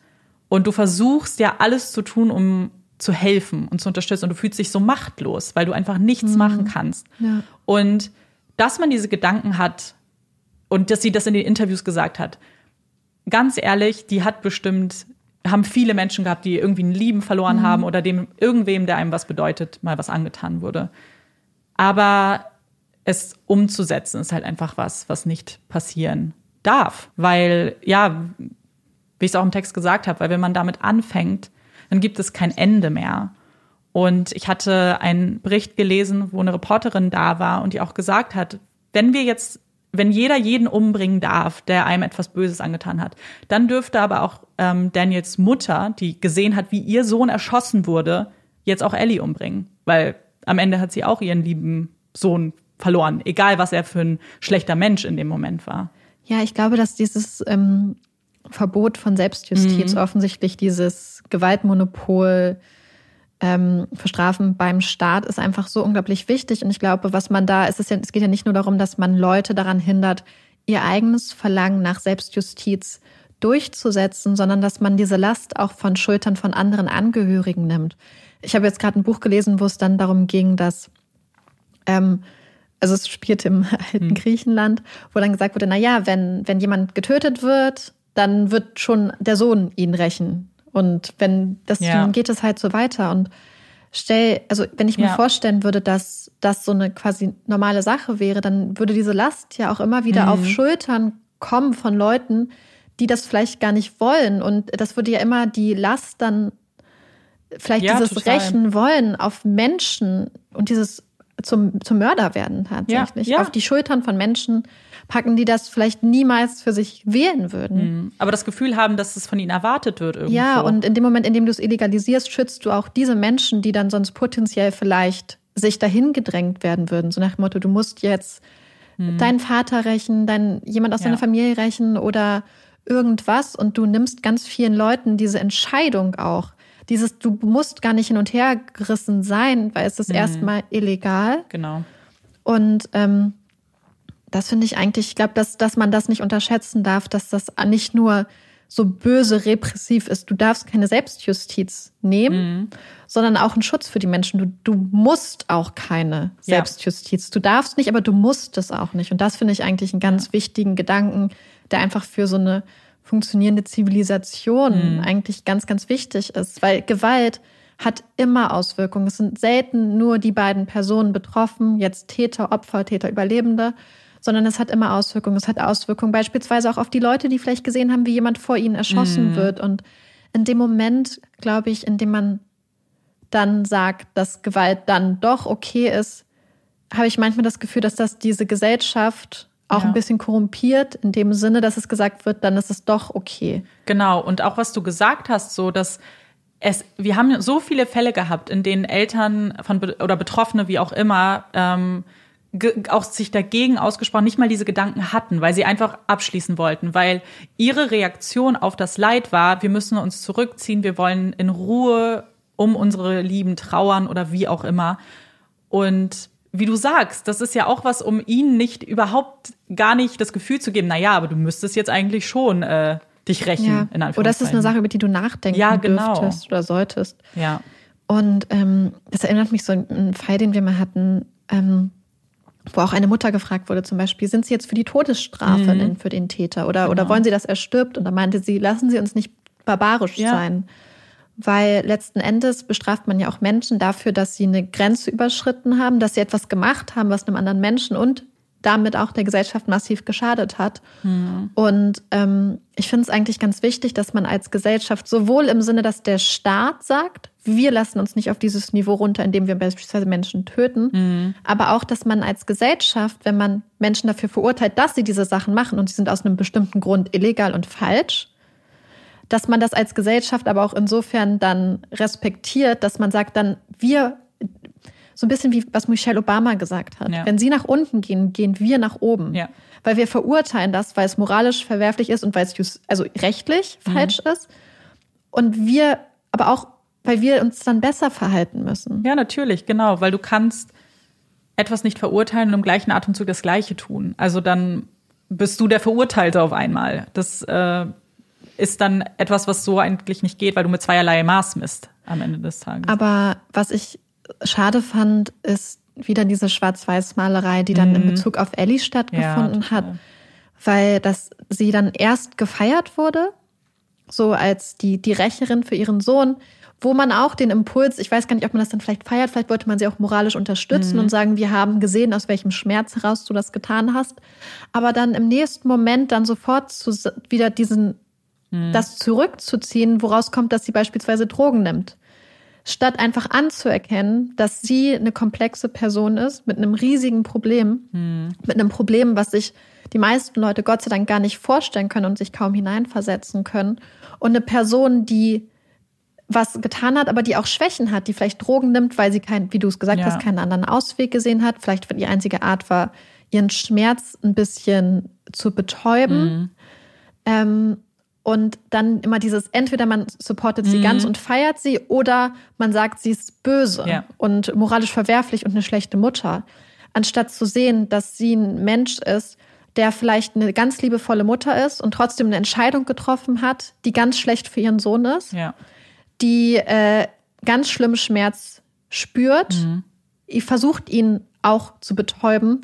Und du versuchst ja alles zu tun, um zu helfen und zu unterstützen. Und du fühlst dich so machtlos, weil du einfach nichts mhm. machen kannst. Ja. Und dass man diese Gedanken hat und dass sie das in den Interviews gesagt hat, ganz ehrlich, die hat bestimmt... haben viele Menschen gehabt, die irgendwie einen Lieben verloren mhm. haben oder dem irgendwem, der einem was bedeutet, mal was angetan wurde. Aber es umzusetzen ist halt einfach was, was nicht passieren darf. Weil, ja, wie ich es auch im Text gesagt habe, weil wenn man damit anfängt, dann gibt es kein Ende mehr. Und ich hatte einen Bericht gelesen, wo eine Reporterin da war und die auch gesagt hat, wenn wir jetzt wenn jeder jeden umbringen darf, der einem etwas Böses angetan hat, dann dürfte aber auch ähm, Daniels Mutter, die gesehen hat, wie ihr Sohn erschossen wurde, jetzt auch Ellie umbringen. Weil am Ende hat sie auch ihren lieben Sohn verloren, egal was er für ein schlechter Mensch in dem Moment war. Ja, ich glaube, dass dieses ähm, Verbot von Selbstjustiz mhm. offensichtlich dieses Gewaltmonopol Ähm, für Strafen beim Staat ist einfach so unglaublich wichtig. Und ich glaube, was man da, es, ist ja, es geht ja nicht nur darum, dass man Leute daran hindert, ihr eigenes Verlangen nach Selbstjustiz durchzusetzen, sondern dass man diese Last auch von Schultern von anderen Angehörigen nimmt. Ich habe jetzt gerade ein Buch gelesen, wo es dann darum ging, dass, ähm, also es spielt im alten hm. Griechenland, wo dann gesagt wurde, naja, wenn, wenn jemand getötet wird, dann wird schon der Sohn ihn rächen. Und wenn das, ja. dann geht es halt so weiter. Und stell, also wenn ich mir ja. vorstellen würde, dass das so eine quasi normale Sache wäre, dann würde diese Last ja auch immer wieder mhm. auf Schultern kommen von Leuten, die das vielleicht gar nicht wollen. Und das würde ja immer die Last dann, vielleicht ja, dieses total. Rächen wollen auf Menschen und dieses zum, zum Mörder werden tatsächlich. Ja. Ja. Auf die Schultern von Menschen packen, die das vielleicht niemals für sich wählen würden. Aber das Gefühl haben, dass es von ihnen erwartet wird irgendwo. Ja, und in dem Moment, in dem du es illegalisierst, schützt du auch diese Menschen, die dann sonst potenziell vielleicht sich dahin gedrängt werden würden. So nach dem Motto, du musst jetzt hm. deinen Vater rächen, dein, jemand aus ja. deiner Familie rächen oder irgendwas. Und du nimmst ganz vielen Leuten diese Entscheidung auch. Dieses, du musst gar nicht hin und her gerissen sein, weil es ist hm. erstmal illegal. Genau. Und ähm, das finde ich eigentlich, ich glaube, dass, dass man das nicht unterschätzen darf, dass das nicht nur so böse repressiv ist. Du darfst keine Selbstjustiz nehmen, mhm. sondern auch einen Schutz für die Menschen. Du, du musst auch keine ja. Selbstjustiz. Du darfst nicht, aber du musst es auch nicht. Und das finde ich eigentlich einen ganz ja. wichtigen Gedanken, der einfach für so eine funktionierende Zivilisation mhm. eigentlich ganz, ganz wichtig ist. Weil Gewalt hat immer Auswirkungen. Es sind selten nur die beiden Personen betroffen, jetzt Täter, Opfer, Täter, Überlebende, sondern es hat immer Auswirkungen. Es hat Auswirkungen beispielsweise auch auf die Leute, die vielleicht gesehen haben, wie jemand vor ihnen erschossen mm. wird. Und in dem Moment, glaube ich, in dem man dann sagt, dass Gewalt dann doch okay ist, habe ich manchmal das Gefühl, dass das diese Gesellschaft auch ja. ein bisschen korrumpiert, in dem Sinne, dass es gesagt wird, dann ist es doch okay. Genau. Und auch was du gesagt hast, so dass es, wir haben so viele Fälle gehabt, in denen Eltern von oder Betroffene, wie auch immer, ähm, auch sich dagegen ausgesprochen, nicht mal diese Gedanken hatten, weil sie einfach abschließen wollten, weil ihre Reaktion auf das Leid war, wir müssen uns zurückziehen, wir wollen in Ruhe um unsere Lieben trauern oder wie auch immer. Und wie du sagst, das ist ja auch was, um ihnen nicht überhaupt gar nicht das Gefühl zu geben, naja, aber du müsstest jetzt eigentlich schon äh, dich rächen, ja. in Anführungszeichen. Oder das ist eine Sache, über die du nachdenken ja, genau. dürftest oder solltest. Ja. Und ähm, das erinnert mich so an einen Fall, den wir mal hatten, ähm, wo auch eine Mutter gefragt wurde zum Beispiel, sind Sie jetzt für die Todesstrafe mhm. denn für den Täter oder, genau. oder wollen Sie, dass er stirbt? Und da meinte sie, lassen Sie uns nicht barbarisch ja. sein. Weil letzten Endes bestraft man ja auch Menschen dafür, dass sie eine Grenze überschritten haben, dass sie etwas gemacht haben, was einem anderen Menschen und damit auch der Gesellschaft massiv geschadet hat. Mhm. Und ähm, ich finde es eigentlich ganz wichtig, dass man als Gesellschaft sowohl im Sinne, dass der Staat sagt, wir lassen uns nicht auf dieses Niveau runter, indem wir beispielsweise Menschen töten, mhm. aber auch, dass man als Gesellschaft, wenn man Menschen dafür verurteilt, dass sie diese Sachen machen und sie sind aus einem bestimmten Grund illegal und falsch, dass man das als Gesellschaft aber auch insofern dann respektiert, dass man sagt, dann wir, so ein bisschen wie was Michelle Obama gesagt hat, ja. wenn sie nach unten gehen, gehen wir nach oben. Ja. Weil wir verurteilen das, weil es moralisch verwerflich ist und weil es just, also rechtlich mhm. falsch ist. Und wir, aber auch, weil wir uns dann besser verhalten müssen. Ja, natürlich, genau, weil du kannst etwas nicht verurteilen und im gleichen Atemzug das Gleiche tun. Also dann bist du der Verurteilte auf einmal. Das äh ist dann etwas, was so eigentlich nicht geht, weil du mit zweierlei Maß misst am Ende des Tages. Aber was ich schade fand, ist wieder diese Schwarz-Weiß-Malerei, die dann mhm. in Bezug auf Ellie stattgefunden ja, hat. Weil dass sie dann erst gefeiert wurde, so als die, die Rächerin für ihren Sohn, wo man auch den Impuls, ich weiß gar nicht, ob man das dann vielleicht feiert, vielleicht wollte man sie auch moralisch unterstützen mhm. und sagen, wir haben gesehen, aus welchem Schmerz heraus du das getan hast. Aber dann im nächsten Moment dann sofort zu, wieder diesen das zurückzuziehen, woraus kommt, dass sie beispielsweise Drogen nimmt. Statt einfach anzuerkennen, dass sie eine komplexe Person ist, mit einem riesigen Problem, hm. mit einem Problem, was sich die meisten Leute Gott sei Dank gar nicht vorstellen können und sich kaum hineinversetzen können. Und eine Person, die was getan hat, aber die auch Schwächen hat, die vielleicht Drogen nimmt, weil sie, kein, wie du es gesagt ja. hast, keinen anderen Ausweg gesehen hat. Vielleicht die einzige Art war, ihren Schmerz ein bisschen zu betäuben. Hm. Ähm, Und dann immer dieses, entweder man supportet sie mhm. ganz und feiert sie oder man sagt, sie ist böse ja. und moralisch verwerflich und eine schlechte Mutter. Anstatt zu sehen, dass sie ein Mensch ist, der vielleicht eine ganz liebevolle Mutter ist und trotzdem eine Entscheidung getroffen hat, die ganz schlecht für ihren Sohn ist, ja. die äh, ganz schlimm Schmerz spürt, mhm. versucht ihn auch zu betäuben,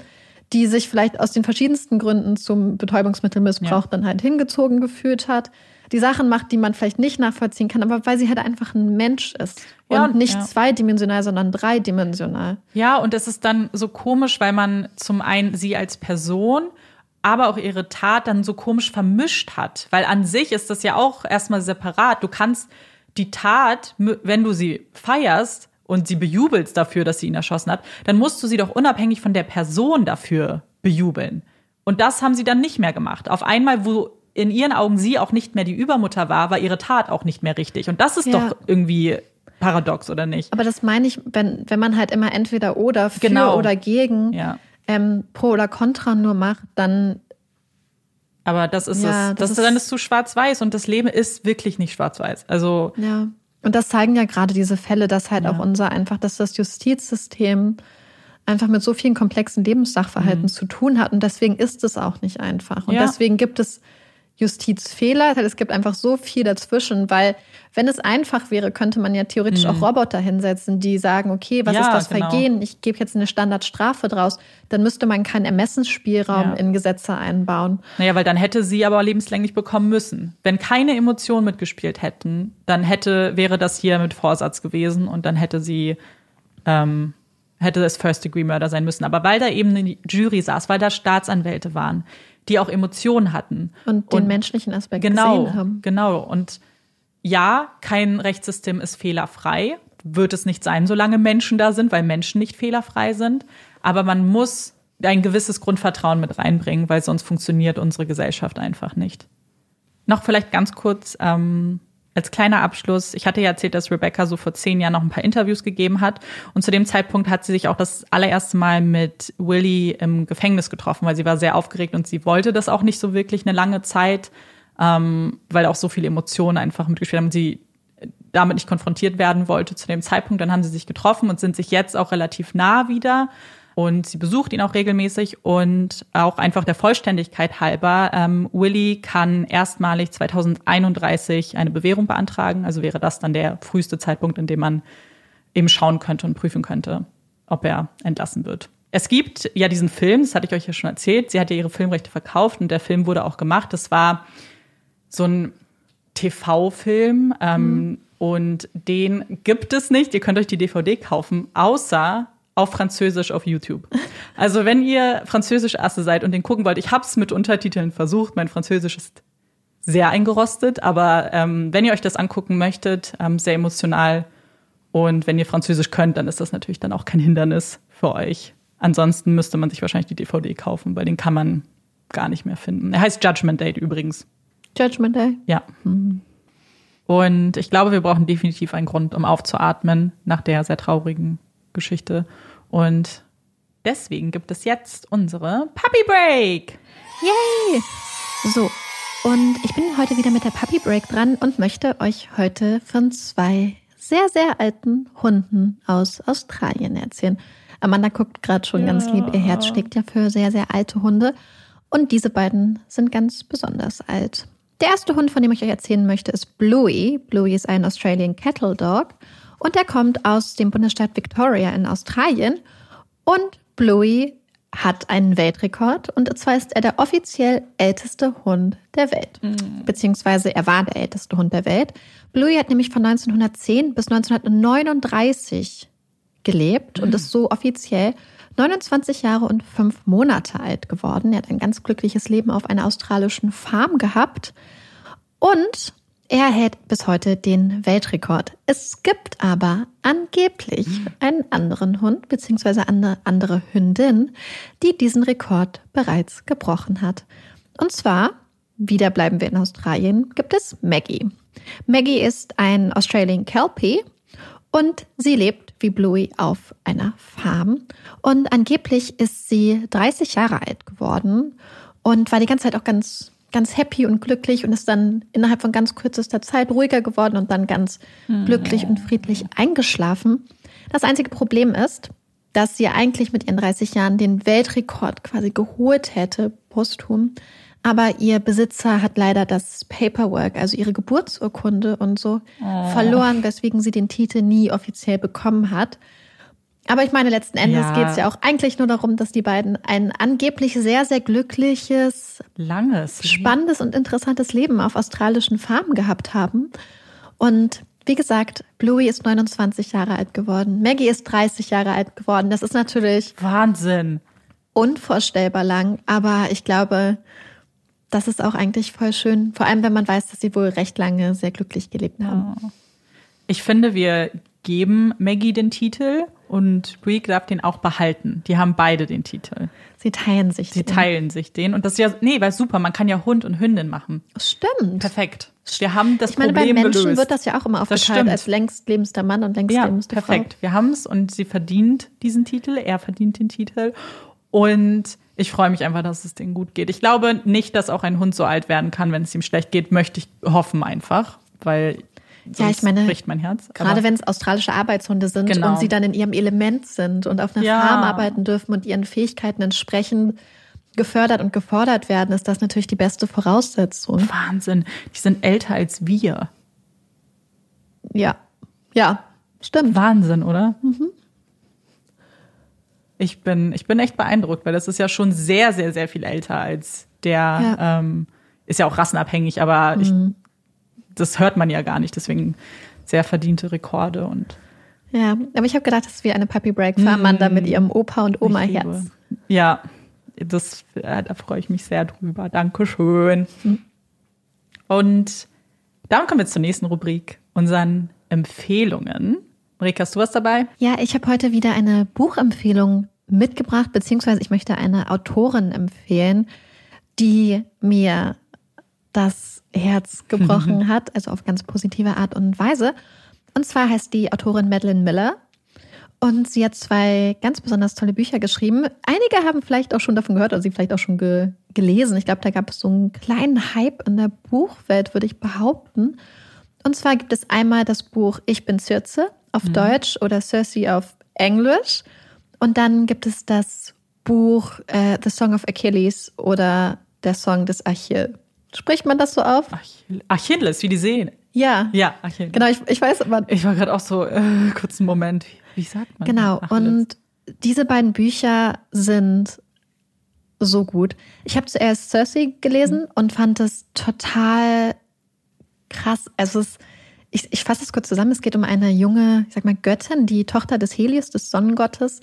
die sich vielleicht aus den verschiedensten Gründen zum Betäubungsmittelmissbrauch ja. dann halt hingezogen gefühlt hat, die Sachen macht, die man vielleicht nicht nachvollziehen kann, aber weil sie halt einfach ein Mensch ist ja, und nicht ja. zweidimensional, sondern dreidimensional. Ja, und das ist dann so komisch, weil man zum einen sie als Person, aber auch ihre Tat dann so komisch vermischt hat, weil an sich ist das ja auch erstmal separat. Du kannst die Tat, wenn du sie feierst, und sie bejubelst dafür, dass sie ihn erschossen hat, dann musst du sie doch unabhängig von der Person dafür bejubeln. Und das haben sie dann nicht mehr gemacht. Auf einmal, wo in ihren Augen sie auch nicht mehr die Übermutter war, war ihre Tat auch nicht mehr richtig. Und das ist ja. doch irgendwie paradox, oder nicht? Aber das meine ich, wenn, wenn man halt immer entweder oder, für genau. oder gegen, ja. ähm, pro oder contra nur macht, dann... Aber das ist ja, es. Das, das ist, dann ist es zu schwarz-weiß. Und das Leben ist wirklich nicht schwarz-weiß. Also... Ja. Und das zeigen ja gerade diese Fälle, dass halt ja. auch unser einfach, dass das Justizsystem einfach mit so vielen komplexen Lebenssachverhalten mhm. zu tun hat. Und deswegen ist es auch nicht einfach. Und ja. deswegen gibt es Justizfehler. Es gibt einfach so viel dazwischen, weil wenn es einfach wäre, könnte man ja theoretisch mhm. auch Roboter hinsetzen, die sagen, okay, was ja, ist das genau. Vergehen? Ich gebe jetzt eine Standardstrafe draus. Dann müsste man keinen Ermessensspielraum ja. in Gesetze einbauen. Naja, weil dann hätte sie aber lebenslänglich bekommen müssen. Wenn keine Emotionen mitgespielt hätten, dann hätte, wäre das hier mit Vorsatz gewesen und dann hätte sie... Ähm hätte es First-Degree-Murder sein müssen. Aber weil da eben eine Jury saß, weil da Staatsanwälte waren, die auch Emotionen hatten. Und den und menschlichen Aspekt genau, gesehen haben. Genau. Und ja, kein Rechtssystem ist fehlerfrei. Wird es nicht sein, solange Menschen da sind, weil Menschen nicht fehlerfrei sind. Aber man muss ein gewisses Grundvertrauen mit reinbringen, weil sonst funktioniert unsere Gesellschaft einfach nicht. Noch vielleicht ganz kurz ähm als kleiner Abschluss, ich hatte ja erzählt, dass Rebecca so vor zehn Jahren noch ein paar Interviews gegeben hat. Und zu dem Zeitpunkt hat sie sich auch das allererste Mal mit Willie im Gefängnis getroffen, weil sie war sehr aufgeregt und sie wollte das auch nicht so wirklich eine lange Zeit, ähm, weil auch so viele Emotionen einfach mitgespielt haben und sie damit nicht konfrontiert werden wollte zu dem Zeitpunkt. Dann haben sie sich getroffen und sind sich jetzt auch relativ nah wieder. Und sie besucht ihn auch regelmäßig und auch einfach der Vollständigkeit halber. Ähm, Willie kann erstmalig zweitausendeinunddreißig eine Bewährung beantragen. Also wäre das dann der früheste Zeitpunkt, in dem man eben schauen könnte und prüfen könnte, ob er entlassen wird. Es gibt ja diesen Film, das hatte ich euch ja schon erzählt. Sie hat ja ihre Filmrechte verkauft und der Film wurde auch gemacht. Das war so ein T V-Film ähm, mhm. und den gibt es nicht. Ihr könnt euch die D V D kaufen, außer... auf Französisch auf YouTube. Also wenn ihr Französisch-Asse seid und den gucken wollt, ich hab's mit Untertiteln versucht, mein Französisch ist sehr eingerostet, aber ähm, wenn ihr euch das angucken möchtet, ähm, sehr emotional, und wenn ihr Französisch könnt, dann ist das natürlich dann auch kein Hindernis für euch. Ansonsten müsste man sich wahrscheinlich die D V D kaufen, weil den kann man gar nicht mehr finden. Er heißt Judgment Day übrigens. Judgment Day? Ja. Mhm. Und ich glaube, wir brauchen definitiv einen Grund, um aufzuatmen nach der sehr traurigen Geschichte. Und deswegen gibt es jetzt unsere Puppy Break. Yay! So, und ich bin heute wieder mit der Puppy Break dran und möchte euch heute von zwei sehr, sehr alten Hunden aus Australien erzählen. Amanda guckt gerade schon ja. ganz lieb. Ihr Herz schlägt ja für sehr, sehr alte Hunde. Und diese beiden sind ganz besonders alt. Der erste Hund, von dem ich euch erzählen möchte, ist Bluey. Bluey ist ein Australian Cattle Dog. Und er kommt aus dem Bundesstaat Victoria in Australien. Und Bluey hat einen Weltrekord. Und zwar ist er der offiziell älteste Hund der Welt. Mhm. Beziehungsweise er war der älteste Hund der Welt. Bluey hat nämlich von neunzehnhundertzehn bis neunzehnhundertneununddreißig gelebt und ist so offiziell neunundzwanzig Jahre und fünf Monate alt geworden. Er hat ein ganz glückliches Leben auf einer australischen Farm gehabt und er hält bis heute den Weltrekord. Es gibt aber angeblich einen anderen Hund bzw. eine andere Hündin, die diesen Rekord bereits gebrochen hat. Und zwar, wieder bleiben wir in Australien, gibt es Maggie. Maggie ist ein Australian Kelpie und sie lebt wie Bluey auf einer Farm. Und angeblich ist sie dreißig Jahre alt geworden und war die ganze Zeit auch ganz, ganz happy und glücklich und ist dann innerhalb von ganz kürzester Zeit ruhiger geworden und dann ganz mhm. glücklich und friedlich eingeschlafen. Das einzige Problem ist, dass sie eigentlich mit ihren dreißig Jahren den Weltrekord quasi geholt hätte, posthum. Aber ihr Besitzer hat leider das Paperwork, also ihre Geburtsurkunde und so, oh. verloren, weswegen sie den Titel nie offiziell bekommen hat. Aber ich meine, letzten Endes ja. geht es ja auch eigentlich nur darum, dass die beiden ein angeblich sehr, sehr glückliches, langes, spannendes und interessantes Leben auf australischen Farmen gehabt haben. Und wie gesagt, Bluey ist neunundzwanzig Jahre alt geworden, Maggie ist dreißig Jahre alt geworden. Das ist natürlich Wahnsinn. Unvorstellbar lang, aber ich glaube, das ist auch eigentlich voll schön, vor allem wenn man weiß, dass sie wohl recht lange sehr glücklich gelebt haben. Ja. Ich finde, wir geben Maggie den Titel und Bluey darf den auch behalten. Die haben beide den Titel. Sie teilen sich sie den. Sie teilen sich den. Und das ist ja, nee, weil super, man kann ja Hund und Hündin machen. Stimmt. Perfekt. Wir haben das Problem gelöst. Ich meine, bei Menschen gelöst. Wird das ja auch immer aufgeteilt als längst lebendster Mann und längst ja, lebendste perfekt. Frau. Perfekt. Wir haben es und sie verdient diesen Titel, er verdient den Titel. Und ich freue mich einfach, dass es denen gut geht. Ich glaube nicht, dass auch ein Hund so alt werden kann, wenn es ihm schlecht geht. Möchte ich hoffen einfach, weil ja, ich meine, bricht mein Herz. Gerade wenn es australische Arbeitshunde sind genau. und sie dann in ihrem Element sind und auf einer ja. Farm arbeiten dürfen und ihren Fähigkeiten entsprechend gefördert und gefordert werden, ist das natürlich die beste Voraussetzung. Wahnsinn, die sind älter als wir. Ja, ja, stimmt. Wahnsinn, oder? Mhm. Ich bin, ich bin echt beeindruckt, weil das ist ja schon sehr, sehr, sehr viel älter als der, ja. Ähm, ist ja auch rassenabhängig, aber mhm. ich, das hört man ja gar nicht, deswegen sehr verdiente Rekorde. Und ja, aber ich habe gedacht, das ist wie eine Puppy Break für Amanda mhm. mit ihrem Opa- und Oma-Herz. Ja, das, da freue ich mich sehr drüber. Dankeschön. Mhm. Und damit kommen wir zur nächsten Rubrik, unseren Empfehlungen. Marieke, hast du was dabei? Ja, ich habe heute wieder eine Buchempfehlung mitgebracht, beziehungsweise ich möchte eine Autorin empfehlen, die mir das Herz gebrochen hat, also auf ganz positive Art und Weise. Und zwar heißt die Autorin Madeline Miller und sie hat zwei ganz besonders tolle Bücher geschrieben. Einige haben vielleicht auch schon davon gehört oder sie vielleicht auch schon ge- gelesen. Ich glaube, da gab es so einen kleinen Hype in der Buchwelt, würde ich behaupten. Und zwar gibt es einmal das Buch Ich bin Circe auf mhm. Deutsch oder Circe auf Englisch. Und dann gibt es das Buch äh, The Song of Achilles oder Der Song des Achilles. Spricht man das so auf? Achilles, wie die sehen. Ja. Ja, Achilles. Genau, ich, ich weiß aber. Ich war gerade auch so, äh, kurz einen Moment, wie, wie sagt man das? Genau, und diese beiden Bücher sind so gut. Ich habe zuerst Circe gelesen mhm. und fand es total krass. Also es Ich, ich fasse es kurz zusammen. Es geht um eine junge, ich sag mal, Göttin, die Tochter des Helios, des Sonnengottes.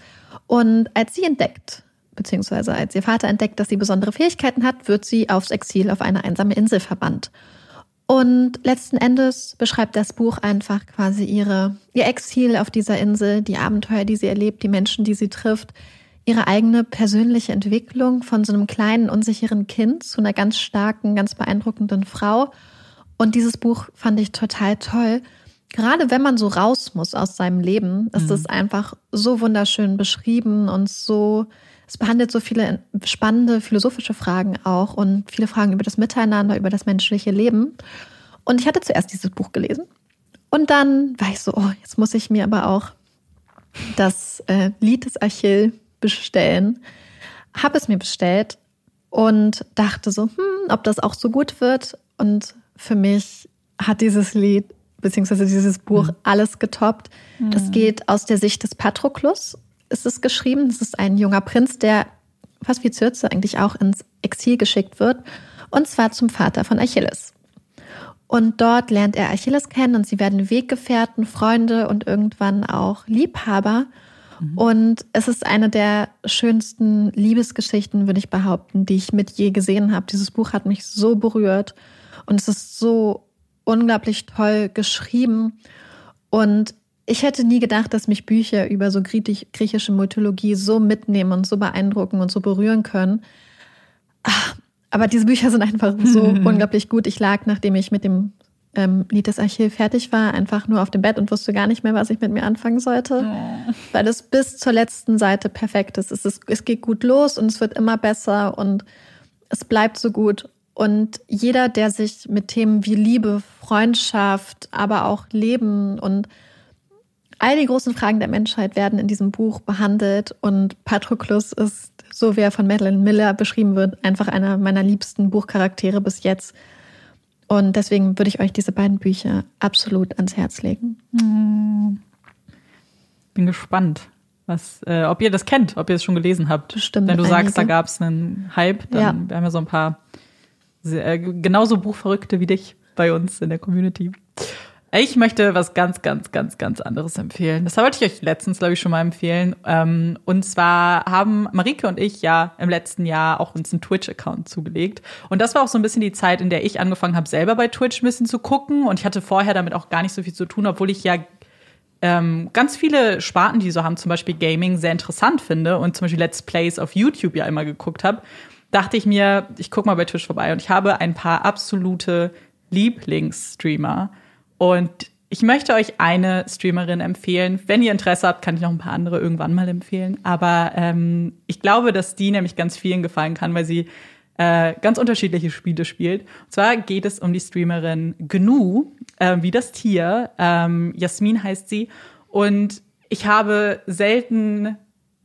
Und als sie entdeckt beziehungsweise als ihr Vater entdeckt, dass sie besondere Fähigkeiten hat, wird sie aufs Exil auf eine einsame Insel verbannt. Und letzten Endes beschreibt das Buch einfach quasi ihre, ihr Exil auf dieser Insel, die Abenteuer, die sie erlebt, die Menschen, die sie trifft, ihre eigene persönliche Entwicklung von so einem kleinen, unsicheren Kind zu einer ganz starken, ganz beeindruckenden Frau. Und dieses Buch fand ich total toll. Gerade wenn man so raus muss aus seinem Leben, ist es einfach so wunderschön beschrieben und so, es behandelt so viele spannende philosophische Fragen auch und viele Fragen über das Miteinander, über das menschliche Leben. Und ich hatte zuerst dieses Buch gelesen und dann war ich so, oh, jetzt muss ich mir aber auch das äh, Lied des Achilles bestellen. Habe es mir bestellt und dachte so, hm, ob das auch so gut wird. Und für mich hat dieses Lied beziehungsweise dieses Buch alles getoppt. Das geht aus der Sicht des Patroklos, ist es geschrieben. Das ist ein junger Prinz, der fast wie Circe eigentlich auch ins Exil geschickt wird. Und zwar zum Vater von Achilles. Und dort lernt er Achilles kennen und sie werden Weggefährten, Freunde und irgendwann auch Liebhaber. Mhm. Und es ist eine der schönsten Liebesgeschichten, würde ich behaupten, die ich mit je gesehen habe. Dieses Buch hat mich so berührt und es ist so unglaublich toll geschrieben und ich hätte nie gedacht, dass mich Bücher über so griechische Mythologie so mitnehmen und so beeindrucken und so berühren können. Aber diese Bücher sind einfach so unglaublich gut. Ich lag, nachdem ich mit dem ähm, Lied des Achilles fertig war, einfach nur auf dem Bett und wusste gar nicht mehr, was ich mit mir anfangen sollte, oh. weil es bis zur letzten Seite perfekt ist. Es, ist. es geht gut los und es wird immer besser und es bleibt so gut. Und jeder, der sich mit Themen wie Liebe, Freundschaft, aber auch Leben und all die großen Fragen der Menschheit werden in diesem Buch behandelt. Und Patroklos ist, so wie er von Madeline Miller beschrieben wird, einfach einer meiner liebsten Buchcharaktere bis jetzt. Und deswegen würde ich euch diese beiden Bücher absolut ans Herz legen. Bin gespannt, was, äh, ob ihr das kennt, ob ihr es schon gelesen habt. Bestimmt. Wenn du einige sagst, da gab es einen Hype, dann ja. wir haben ja so ein paar... Sehr, genauso Buchverrückte wie dich bei uns in der Community. Ich möchte was ganz, ganz, ganz, ganz anderes empfehlen. Das wollte ich euch letztens, glaube ich, schon mal empfehlen. Und zwar haben Marieke und ich ja im letzten Jahr auch uns einen Twitch-Account zugelegt. Und das war auch so ein bisschen die Zeit, in der ich angefangen habe, selber bei Twitch ein bisschen zu gucken. Und ich hatte vorher damit auch gar nicht so viel zu tun, obwohl ich ja Ähm, ganz viele Sparten, die so haben, zum Beispiel Gaming, sehr interessant finde und zum Beispiel Let's Plays auf YouTube ja immer geguckt habe, dachte ich mir, ich gucke mal bei Twitch vorbei und ich habe ein paar absolute Lieblingsstreamer und ich möchte euch eine Streamerin empfehlen. Wenn ihr Interesse habt, kann ich noch ein paar andere irgendwann mal empfehlen, aber ähm, ich glaube, dass die nämlich ganz vielen gefallen kann, weil sie äh, ganz unterschiedliche Spiele spielt. Und zwar geht es um die Streamerin Gnu, äh, wie das Tier. Ähm, Jasmin heißt sie und ich habe selten,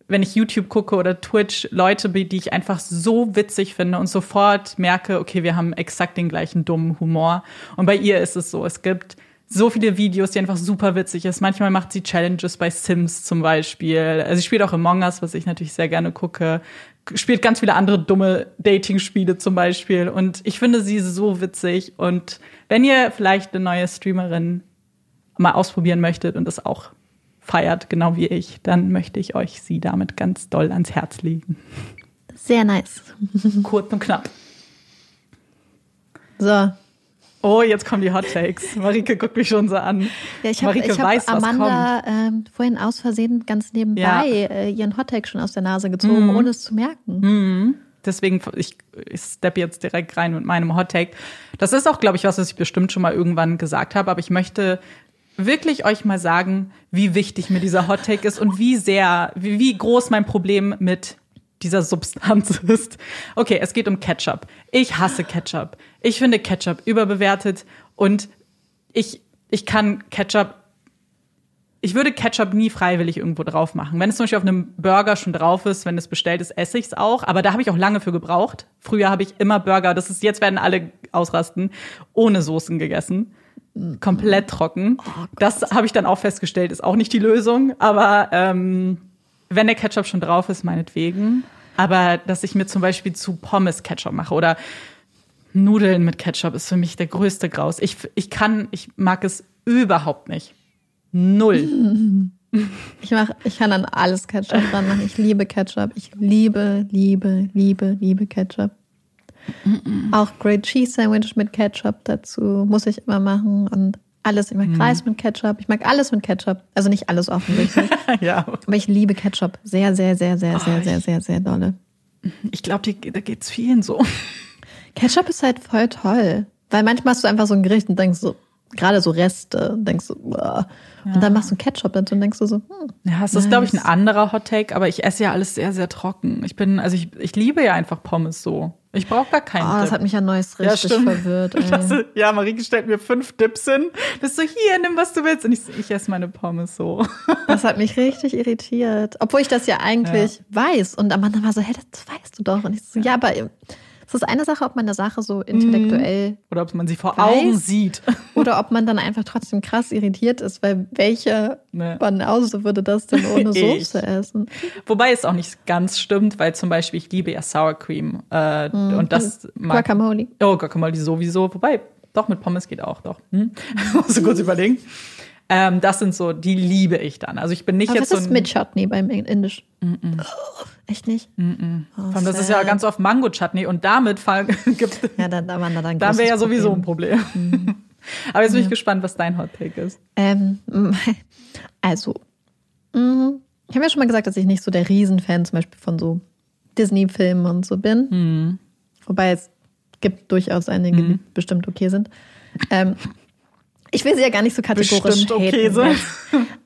wenn ich YouTube gucke oder Twitch, Leute, die ich einfach so witzig finde und sofort merke, okay, wir haben exakt den gleichen dummen Humor. Und bei ihr ist es so, es gibt so viele Videos, die einfach super witzig ist. Manchmal macht sie Challenges bei Sims zum Beispiel. Also sie spielt auch Among Us, was ich natürlich sehr gerne gucke. Spielt ganz viele andere dumme Dating-Spiele zum Beispiel. Und ich finde sie so witzig. Und wenn ihr vielleicht eine neue Streamerin mal ausprobieren möchtet und das auch feiert, genau wie ich, dann möchte ich euch sie damit ganz doll ans Herz legen. Sehr nice. Kurz und knapp. So. Oh, jetzt kommen die Hot Takes. Marieke guckt mich schon so an. Ja, ich habe hab Amanda ähm, vorhin aus Versehen ganz nebenbei ja. äh, ihren Hot Take schon aus der Nase gezogen, mhm. ohne es zu merken. Mhm. Deswegen, ich, ich steppe jetzt direkt rein mit meinem Hot Take. Das ist auch, glaube ich, was, was ich bestimmt schon mal irgendwann gesagt habe, aber ich möchte wirklich euch mal sagen, wie wichtig mir dieser Hot Take ist und wie sehr, wie, wie groß mein Problem mit dieser Substanz ist. Okay, es geht um Ketchup. Ich hasse Ketchup. Ich finde Ketchup überbewertet und ich, ich kann Ketchup, ich würde Ketchup nie freiwillig irgendwo drauf machen. Wenn es zum Beispiel auf einem Burger schon drauf ist, wenn es bestellt ist, esse ich es auch. Aber da habe ich auch lange für gebraucht. Früher habe ich immer Burger, das ist, jetzt werden alle ausrasten, ohne Soßen gegessen. Komplett trocken. Oh, das habe ich dann auch festgestellt, ist auch nicht die Lösung. Aber ähm, wenn der Ketchup schon drauf ist, meinetwegen. Aber dass ich mir zum Beispiel zu Pommes Ketchup mache oder Nudeln mit Ketchup ist für mich der größte Graus. Ich, ich kann, ich mag es überhaupt nicht. Null. Ich mach, ich kann an alles Ketchup dran machen. Ich liebe Ketchup. Ich liebe, liebe, liebe, liebe Ketchup. Mm-mm. Auch Grilled Cheese Sandwich mit Ketchup dazu muss ich immer machen. Und alles. Ich mag mm. Reis mit Ketchup. Ich mag alles mit Ketchup. Also nicht alles offensichtlich. Ja. Aber ich liebe Ketchup. Sehr, sehr, sehr, sehr, oh, sehr, sehr, sehr, sehr dolle. Ich glaube, da geht's vielen so. Ketchup ist halt voll toll. Weil manchmal hast du einfach so ein Gericht und denkst so, gerade so Reste, denkst du, boah. Ja. Und dann machst du Ketchup dazu und denkst du so, hm. Ja, es nice. Ist, glaube ich, ein anderer Hot Take, aber ich esse ja alles sehr, sehr trocken. Ich bin, also ich, ich liebe ja einfach Pommes so. Ich brauche gar keinen oh, Dip. Das hat mich an Neues richtig ja, verwirrt. Das, ja, Marieke stellt mir fünf Dips hin. Bist du so, hier, nimm, was du willst. Und ich, ich esse meine Pommes so. Das hat mich richtig irritiert. Obwohl ich das ja eigentlich ja. weiß. Und Amanda war so, hä, das weißt du doch. Und ich so, ja, ja aber es ist eine Sache, ob man eine Sache so intellektuell oder ob man sie vor weiß, Augen sieht. Oder ob man dann einfach trotzdem krass irritiert ist, weil welche nee. Banause würde das denn ohne Soße essen? Wobei es auch nicht ganz stimmt, weil zum Beispiel ich liebe ja Sour Cream. Äh, mm. Und das mag, Guacamole. Oh, Guacamole sowieso. Wobei, doch, mit Pommes geht auch, doch. Hm? Musst du kurz überlegen. Ähm, das sind so, die liebe ich dann. Also ich bin nicht aber jetzt was so ist ein mit Chutney beim Indisch? Mm-mm. Oh, echt nicht? Mm-mm. Oh, das sad. Ist ja ganz oft Mango-Chutney und damit gibt ja, dann, dann, dann, dann, dann wäre ja sowieso ein Problem. Mhm. Aber jetzt bin ich ja. gespannt, was dein Hot Take ist. Ähm, also, mh, ich habe ja schon mal gesagt, dass ich nicht so der Riesenfan zum Beispiel von so Disney-Filmen und so bin. Mhm. Wobei es gibt durchaus einige, mhm. die bestimmt okay sind. Ähm, Ich will sie ja gar nicht so kategorisch haten. Okay,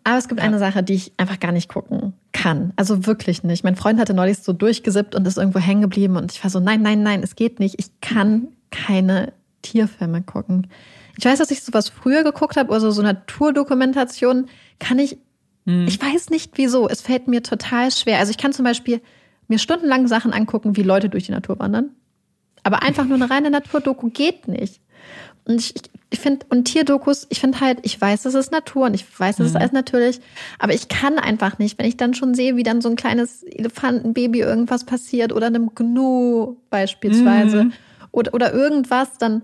aber es gibt ja. eine Sache, die ich einfach gar nicht gucken kann. Also wirklich nicht. Mein Freund hatte neulich so durchgesippt und ist irgendwo hängen geblieben. Und ich war so, nein, nein, nein, es geht nicht. Ich kann keine Tierfilme gucken. Ich weiß, dass ich sowas früher geguckt habe, also so Naturdokumentationen kann ich, hm. ich weiß nicht wieso. Es fällt mir total schwer. Also ich kann zum Beispiel mir stundenlang Sachen angucken, wie Leute durch die Natur wandern. Aber einfach nur eine reine Naturdoku geht nicht. Und ich, ich finde, und Tierdokus, ich finde halt, ich weiß, das ist Natur und ich weiß, das ist alles natürlich, aber ich kann einfach nicht, wenn ich dann schon sehe, wie dann so ein kleines Elefantenbaby irgendwas passiert oder einem Gnu beispielsweise mhm. oder, oder irgendwas, dann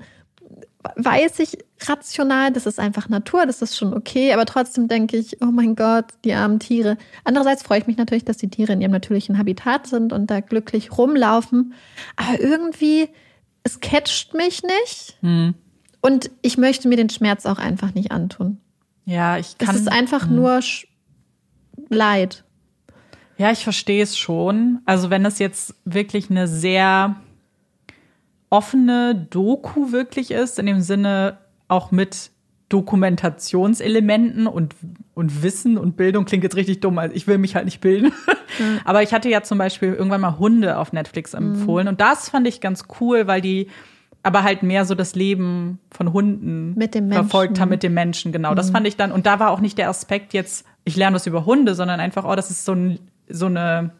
weiß ich rational, das ist einfach Natur, das ist schon okay, aber trotzdem denke ich, oh mein Gott, die armen Tiere. Andererseits freue ich mich natürlich, dass die Tiere in ihrem natürlichen Habitat sind und da glücklich rumlaufen, aber irgendwie, es catcht mich nicht. Mhm. Und ich möchte mir den Schmerz auch einfach nicht antun. Ja, ich kann. Es ist einfach mh. nur Sch- Leid. Ja, ich verstehe es schon. Also wenn das jetzt wirklich eine sehr offene Doku wirklich ist, in dem Sinne auch mit Dokumentationselementen und, und Wissen und Bildung, klingt jetzt richtig dumm, also ich will mich halt nicht bilden. Mhm. Aber ich hatte ja zum Beispiel irgendwann mal Hunde auf Netflix empfohlen. Mhm. Und das fand ich ganz cool, weil die aber halt mehr so das Leben von Hunden mit dem verfolgt haben mit dem Menschen, genau. Mhm. Das fand ich dann, und da war auch nicht der Aspekt jetzt, ich lerne was über Hunde, sondern einfach, oh, das ist so ein, so eine,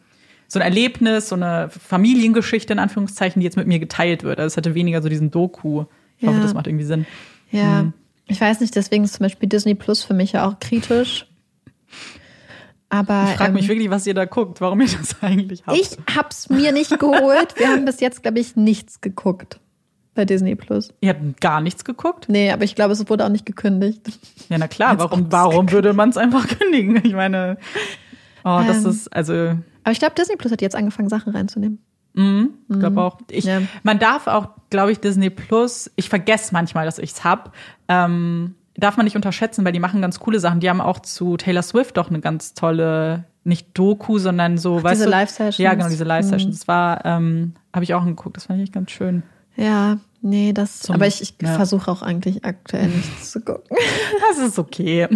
so ein Erlebnis, so eine Familiengeschichte in Anführungszeichen, die jetzt mit mir geteilt wird. Also es hatte weniger so diesen Doku. Ich ja. hoffe, das macht irgendwie Sinn. Ja, mhm. ich weiß nicht, deswegen ist zum Beispiel Disney Plus für mich ja auch kritisch. Aber, ich frage mich ähm, wirklich, was ihr da guckt, warum ihr das eigentlich habt. Ich hab's mir nicht geholt. Wir haben bis jetzt, glaube ich, nichts geguckt. Bei Disney Plus. Ihr habt gar nichts geguckt? Nee, aber ich glaube, es wurde auch nicht gekündigt. Ja, na klar, warum, warum würde man es einfach kündigen? Ich meine, oh, ähm, das ist, also. Aber ich glaube, Disney Plus hat jetzt angefangen, Sachen reinzunehmen. Mhm, ich glaube auch. Ich, ja. Man darf auch, glaube ich, Disney Plus, ich vergesse manchmal, dass ich es habe, ähm, darf man nicht unterschätzen, weil die machen ganz coole Sachen. Die haben auch zu Taylor Swift doch eine ganz tolle, nicht Doku, sondern so, Ach, weißt diese du. Diese Live-Sessions. Ja, genau, diese Live-Sessions. Mhm. Das war, ähm, habe ich auch geguckt, das fand ich ganz schön. Ja, nee, das. Zum, aber ich, ich ja. versuche auch eigentlich aktuell nichts zu gucken. Das ist okay.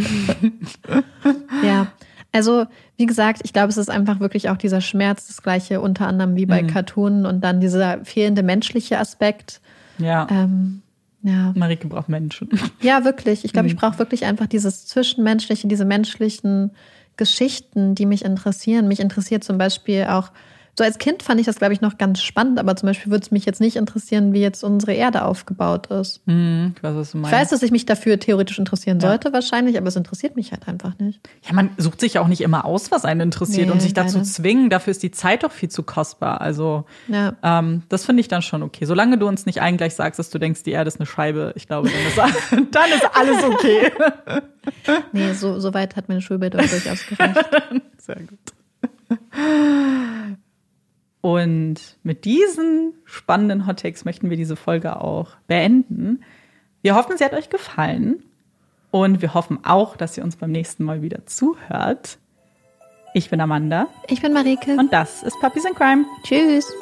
Ja, also wie gesagt, ich glaube, es ist einfach wirklich auch dieser Schmerz, das Gleiche unter anderem wie bei mhm. Cartoonen und dann dieser fehlende menschliche Aspekt. Ja. Ähm, ja. Marieke braucht Menschen. Ja, wirklich. Ich glaube, mhm. ich brauche wirklich einfach dieses Zwischenmenschliche, diese menschlichen Geschichten, die mich interessieren. Mich interessiert zum Beispiel auch, So als Kind fand ich das, glaube ich, noch ganz spannend, aber zum Beispiel würde es mich jetzt nicht interessieren, wie jetzt unsere Erde aufgebaut ist. Hm, ich weiß, was du meinst. Ich weiß, dass ich mich dafür theoretisch interessieren ja. sollte wahrscheinlich, aber es interessiert mich halt einfach nicht. Ja, man sucht sich auch nicht immer aus, was einen interessiert nee, und sich dazu keine. zwingen. Dafür ist die Zeit doch viel zu kostbar. Also ja. ähm, das finde ich dann schon okay. Solange du uns nicht allen gleich sagst, dass du denkst, die Erde ist eine Scheibe, ich glaube, dann ist, dann ist alles okay. Nee, so, so weit hat meine Schulbildung durchaus gereicht. Sehr gut. Und mit diesen spannenden Hot-Takes möchten wir diese Folge auch beenden. Wir hoffen, sie hat euch gefallen. Und wir hoffen auch, dass ihr uns beim nächsten Mal wieder zuhört. Ich bin Amanda. Ich bin Marieke. Und das ist Puppies in Crime. Tschüss.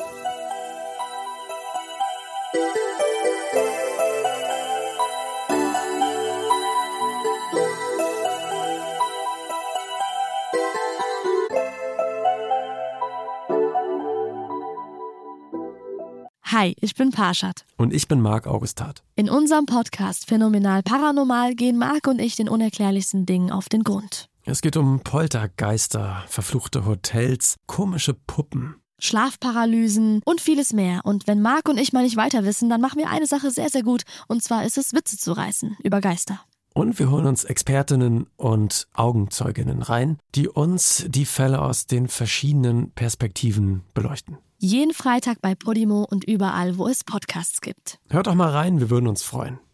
Hi, ich bin Parshad. Und ich bin Marc Augustat. In unserem Podcast Phänomenal Paranormal gehen Marc und ich den unerklärlichsten Dingen auf den Grund. Es geht um Poltergeister, verfluchte Hotels, komische Puppen, Schlafparalysen und vieles mehr. Und wenn Marc und ich mal nicht weiter wissen, dann machen wir eine Sache sehr, sehr gut. Und zwar ist es, Witze zu reißen über Geister. Und wir holen uns Expertinnen und Augenzeuginnen rein, die uns die Fälle aus den verschiedenen Perspektiven beleuchten. Jeden Freitag bei Podimo und überall, wo es Podcasts gibt. Hört doch mal rein, wir würden uns freuen.